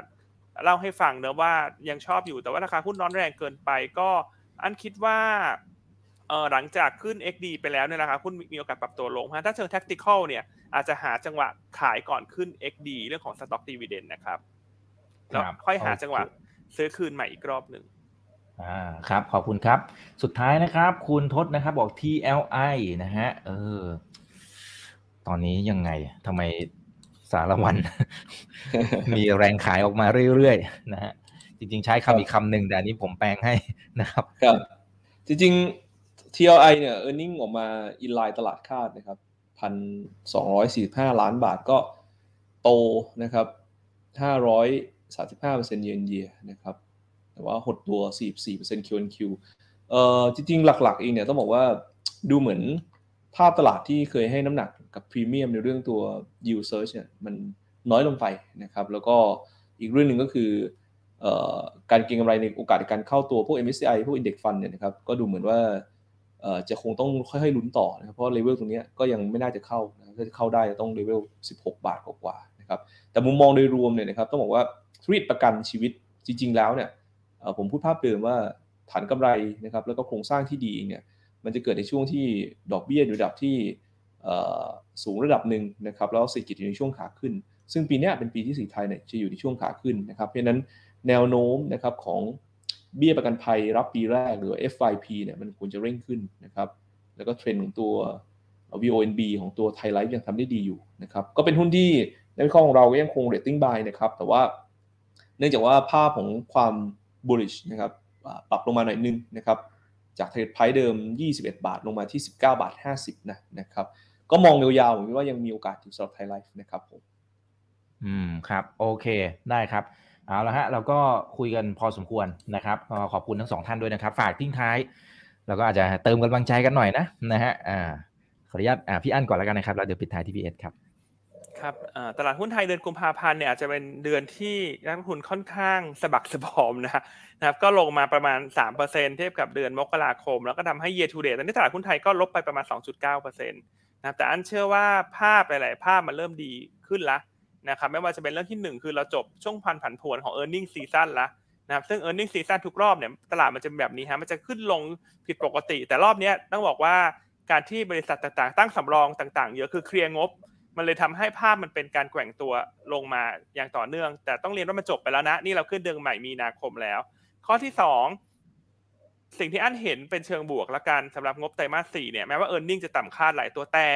เล่าให้ฟังนะว่ายังชอบอยู่แต่ว่าราคาหุ้นร้อนแรงเกินไปก็อันคิดว่าหลังจากขึ้น XD ไปแล้วเนี่ยราคาหุ้นมีโอกาสปรับตัวลงฮะถ้าเชิง tactical เนี่ยอาจจะหาจังหวะขายก่อนขึ้น XD เรื่องของ stock dividend นะครับแล้วค่อยหาจังหวะซื้อคืนใหม่อีกรอบหนึ่งครับขอบคุณครับสุดท้ายนะครับคุณทศนะครับบอก TLI นะฮะตอนนี้ยังไงทำไมสารวันมีแรงขายออกมาเรื่อยๆนะฮะจริงๆใช้คำอีกคำหนึ่งแต่อันนี้ผมแปลงให้นะครับครับจริงๆ TLI เนี่ย earning ออกมา inline ตลาดคาดนะครับ 1,245 ล้านบาทก็โตนะครับ 535% year-on-year นะครับแต่ว่าหดตัว 44% Q-on-Q จริงๆหลักๆเองเนี่ยต้องบอกว่าดูเหมือนภาพตลาดที่เคยให้น้ำหนักกับพรีเมียมในเรื่องตัว yield search เนี่ยมันน้อยลงไปนะครับแล้วก็อีกเรื่องหนึ่งก็คือการเก็งกำไรในโอกาสในการเข้าตัวพวก MSCI พวก Index Fund เนี่ยนะครับก็ดูเหมือนว่าจะคงต้องค่อยๆลุ้นต่อนะครับเพราะเลเวลตรงนี้ก็ยังไม่น่าจะเข้านะถ้าจะเข้าได้ต้องเลเวล16 บาทกว่าๆนะครับแต่มุมมองโดยรวมเนี่ยนะครับต้องบอกว่าธุรกิจประกันชีวิตจริงๆแล้วเนี่ยผมพูดภาพเดิมว่าฐานกำไรนะครับแล้วก็โครงสร้างที่ดีเนี่ยมันจะเกิดในช่วงที่ดอกเบี้ยอยู่ระดับที่สูงระดับหนึ่งนะครับแล้วเศรษฐกิจอยู่ในช่วงขาขึ้นซึ่งปีนี้เป็นปีที่เศรษฐกิจไทยเนี่ยจะอยู่ในช่วงขาขึ้นนะครับเพราะฉะนั้นแนวโน้มนะครับของเบี้ยประกันภัยรับปีแรกหรือ FYP เนี่ยมันควรจะเร่งขึ้นนะครับแล้วก็เทรนด์ของตัว VONB ของตัวไทยไลฟ์ยังทำได้ดีอยู่นะครับก็เป็นหุ้นที่ในวิเคราะห์ของเรายังคงเรตติ้งบายนะครับแต่ว่าเนื่องจากว่าภาพของความ bullish นะครับปรับลงมาหน่อยนึงนะครับจากเทรดไพร์เดิม21 บาทลงมาที่19.50 บาทนะครับก็มองยาวๆผมว่ายังมีโอกาสอยู่สำหรับไทยไลฟ์นะครับผมครับโอเคได้ครับเอาละฮะเราก็คุยกันพอสมควรนะครับขอบคุณทั้งสองท่านด้วยนะครับฝากทิ้งท้ายแล้วก็อาจจะเติมกำลังใจกันหน่อยนะฮะขออนุญาตพี่อั้นก่อนแล้วกันนะครับแล้วเดี๋ยวปิดท้ายที่พี่เอสครับตลาดหุ้นไทยเดือนกุมภาพันธ์เนี่ยอาจจะเป็นเดือนที่นักลงทุนค่อนข้างสะบักสะบอมนะครับก็ลงมาประมาณ 3% เทียบกับเดือนมกราคมแล้วก็ทำให้ year to date ตอนนี้ตลาดหุ้นไทยก็ลบไปประมาณ 2.9% นะครับแต่อันเชื่อว่าภาพหลายๆภาพมันเริ่มดีขึ้นละนะครับไม่ว่าจะเป็นเรื่องที่1คือเราจบช่วงผันผวนของ earning season ละนะครับซึ่ง earning season ทุกรอบเนี่ยตลาดมันจะแบบนี้ฮะมันจะขึ้นลงผิดปกติแต่รอบนี้ต้องบอกว่าการที่บริษัทต่างๆตั้งสำรองต่างๆเยอะคือเคลียร์งบมันเลยทำให้ภาพมันเป็นการแกว่งตัวลงมาอย่างต่อเนื่องแต่ต้องเรียนว่ามันจบไปแล้วนะนี่เราขึ้นเดือนใหม่มีนาคมแล้วข้อที่2สิ่งที่อันเห็นเป็นเชิงบวกละกันสำหรับงบไตรมาส4เนี่ยแม้ว่า earning จะต่ำคาดหลายตัวแต่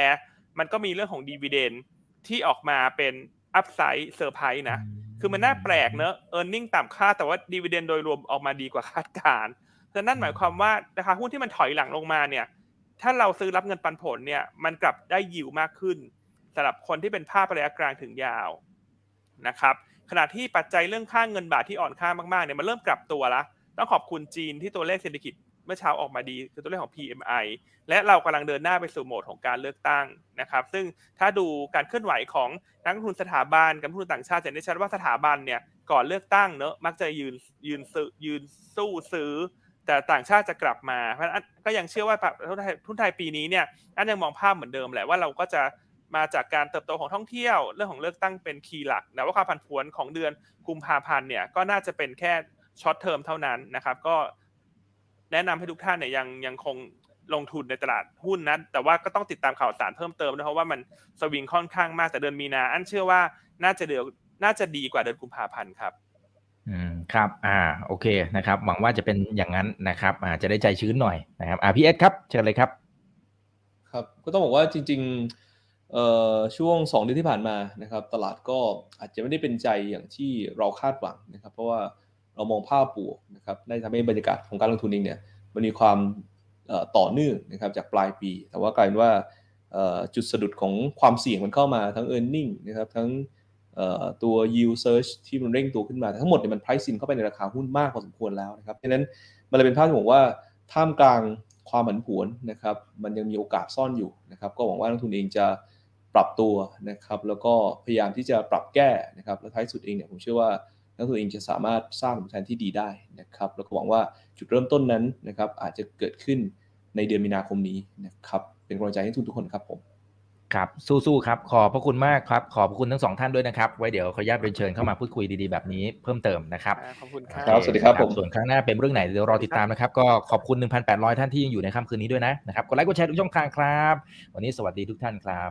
มันก็มีเรื่องของ dividend ที่ออกมาเป็น upside surprise นะคือมันน่าแปลกเนอะ earning ต่ำคาดแต่ว่า dividend โดยรวมออกมาดีกว่าคาดการณ์ฉะนั้นหมายความว่าราคาหุ้นที่มันถอยหลังลงมาเนี่ย ถ้าเราซื้อรับเงินปันผลเนี่ยมันกลับได้ยิวมากขึ้นสำหรับคนที่เป็นภาพระยะกลางถึงยาวนะครับขณะที่ปัจจัยเรื่องค่าเงินบาทที่อ่อนค่ามากๆเนี่ยมันเริ่มกลับตัวละต้องขอบคุณจีนที่ตัวเลขเศรษฐกิจเมื่อเช้าออกมาดีคือตัวเลขของ PMI และเรากำลังเดินหน้าไปสู่โหมดของการเลือกตั้งนะครับซึ่งถ้าดูการเคลื่อนไหวของนักลงทุนสถาบันกับนักลงทุนต่างชาติจะเห็นได้ชัดว่าสถาบันเนี่ยก่อนเลือกตั้งเนอะมักจะยืนสู้ซื้อแต่ต่างชาติจะกลับมาเพราะฉะนั้นก็ยังเชื่อว่าทุนไทยปีนี้เนี่ยอันยังมองภาพเหมือนเดิมแหละว่าเราก็จะมาจากการเติบโตของท่องเที่ยวเรื่องของเลือกตั้งเป็นคีย์หลักนะว่าความผันผวนของเดือนกุมภาพันธ์เนี่ยก็น่าจะเป็นแค่ช็อตเทอมเท่านั้นนะครับก็แนะนำให้ทุกท่านเนี่ยยังคงลงทุนในตลาดหุ้นนะแต่ว่าก็ต้องติดตามข่าวสารเพิ่มเติมด้วยเพราะว่ามันสวิงค่อนข้างมากแต่เดือนมีนาอันเชื่อว่าน่าจะดีกว่าเดือนกุมภาพันธ์ครับครับโอเคนะครับหวังว่าจะเป็นอย่างนั้นนะครับจะได้ใจชื้นหน่อยนะครับพี่เอสครับเชิญเลยครับครับก็ต้องบอกว่าจริงๆช่วง2เดือนที่ผ่านมานะครับตลาดก็อาจจะไม่ได้เป็นใจอย่างที่เราคาดหวังนะครับเพราะว่าเรามองภาพบวกนะครับได้ทำให้บรรยากาศของการลงทุนเองเนี่ยมันมีความต่อเนื่องนะครับจากปลายปีแต่ว่ากลายเป็นว่าจุดสะดุดของความเสี่ยงมันเข้ามาทั้ง earning นะครับทั้งตัว yield search ที่มันเร่งตัวขึ้นมาทั้งหมดเนี่ยมัน price in เข้าไปในราคาหุ้นมากพอสมควรแล้วนะครับดังนั้นมันเลยเป็นภาพที่บอกว่าท่ามกลางความผันผวนนะครับมันยังมีโอกาสซ่อนอยู่นะครับก็หวังว่านักลงทุนเองจะปรับตัวนะครับแล้วก็พยายามที่จะปรับแก้นะครับแล้วท้ายสุดเองเนี่ยผมเชื่อว่านักลงทุนเองจะสามารถสร้างผลแทนที่ดีได้นะครับแล้วก็หวังว่าจุดเริ่มต้นนั้นนะครับอาจจะเกิดขึ้นในเดือนมีนาคมนี้นะครับเป็นกำลังใจให้ทุกคนครับผมครับสู้ๆครับขอบพระคุณมากครับขอบพระคุณทั้งสองท่านด้วยนะครับไว้เดี๋ยวขออนุญาตเชิญเข้ามาพูดคุยดีๆแบบนี้เพิ่มเติมนะครับขอบคุณครับสวัสดีครับผมส่วนครั้งหน้าเป็นเรื่องไหนเดี๋ยวรอติดตามนะครับก็ขอบคุณ 1,800 ท่านที่ยังอยู่ในค่ำคืนนี้ด้วยนะครับกดไลค์กดแชร์ทุกช่องทางครับวันนี้สวัสดีทุกท่านครับ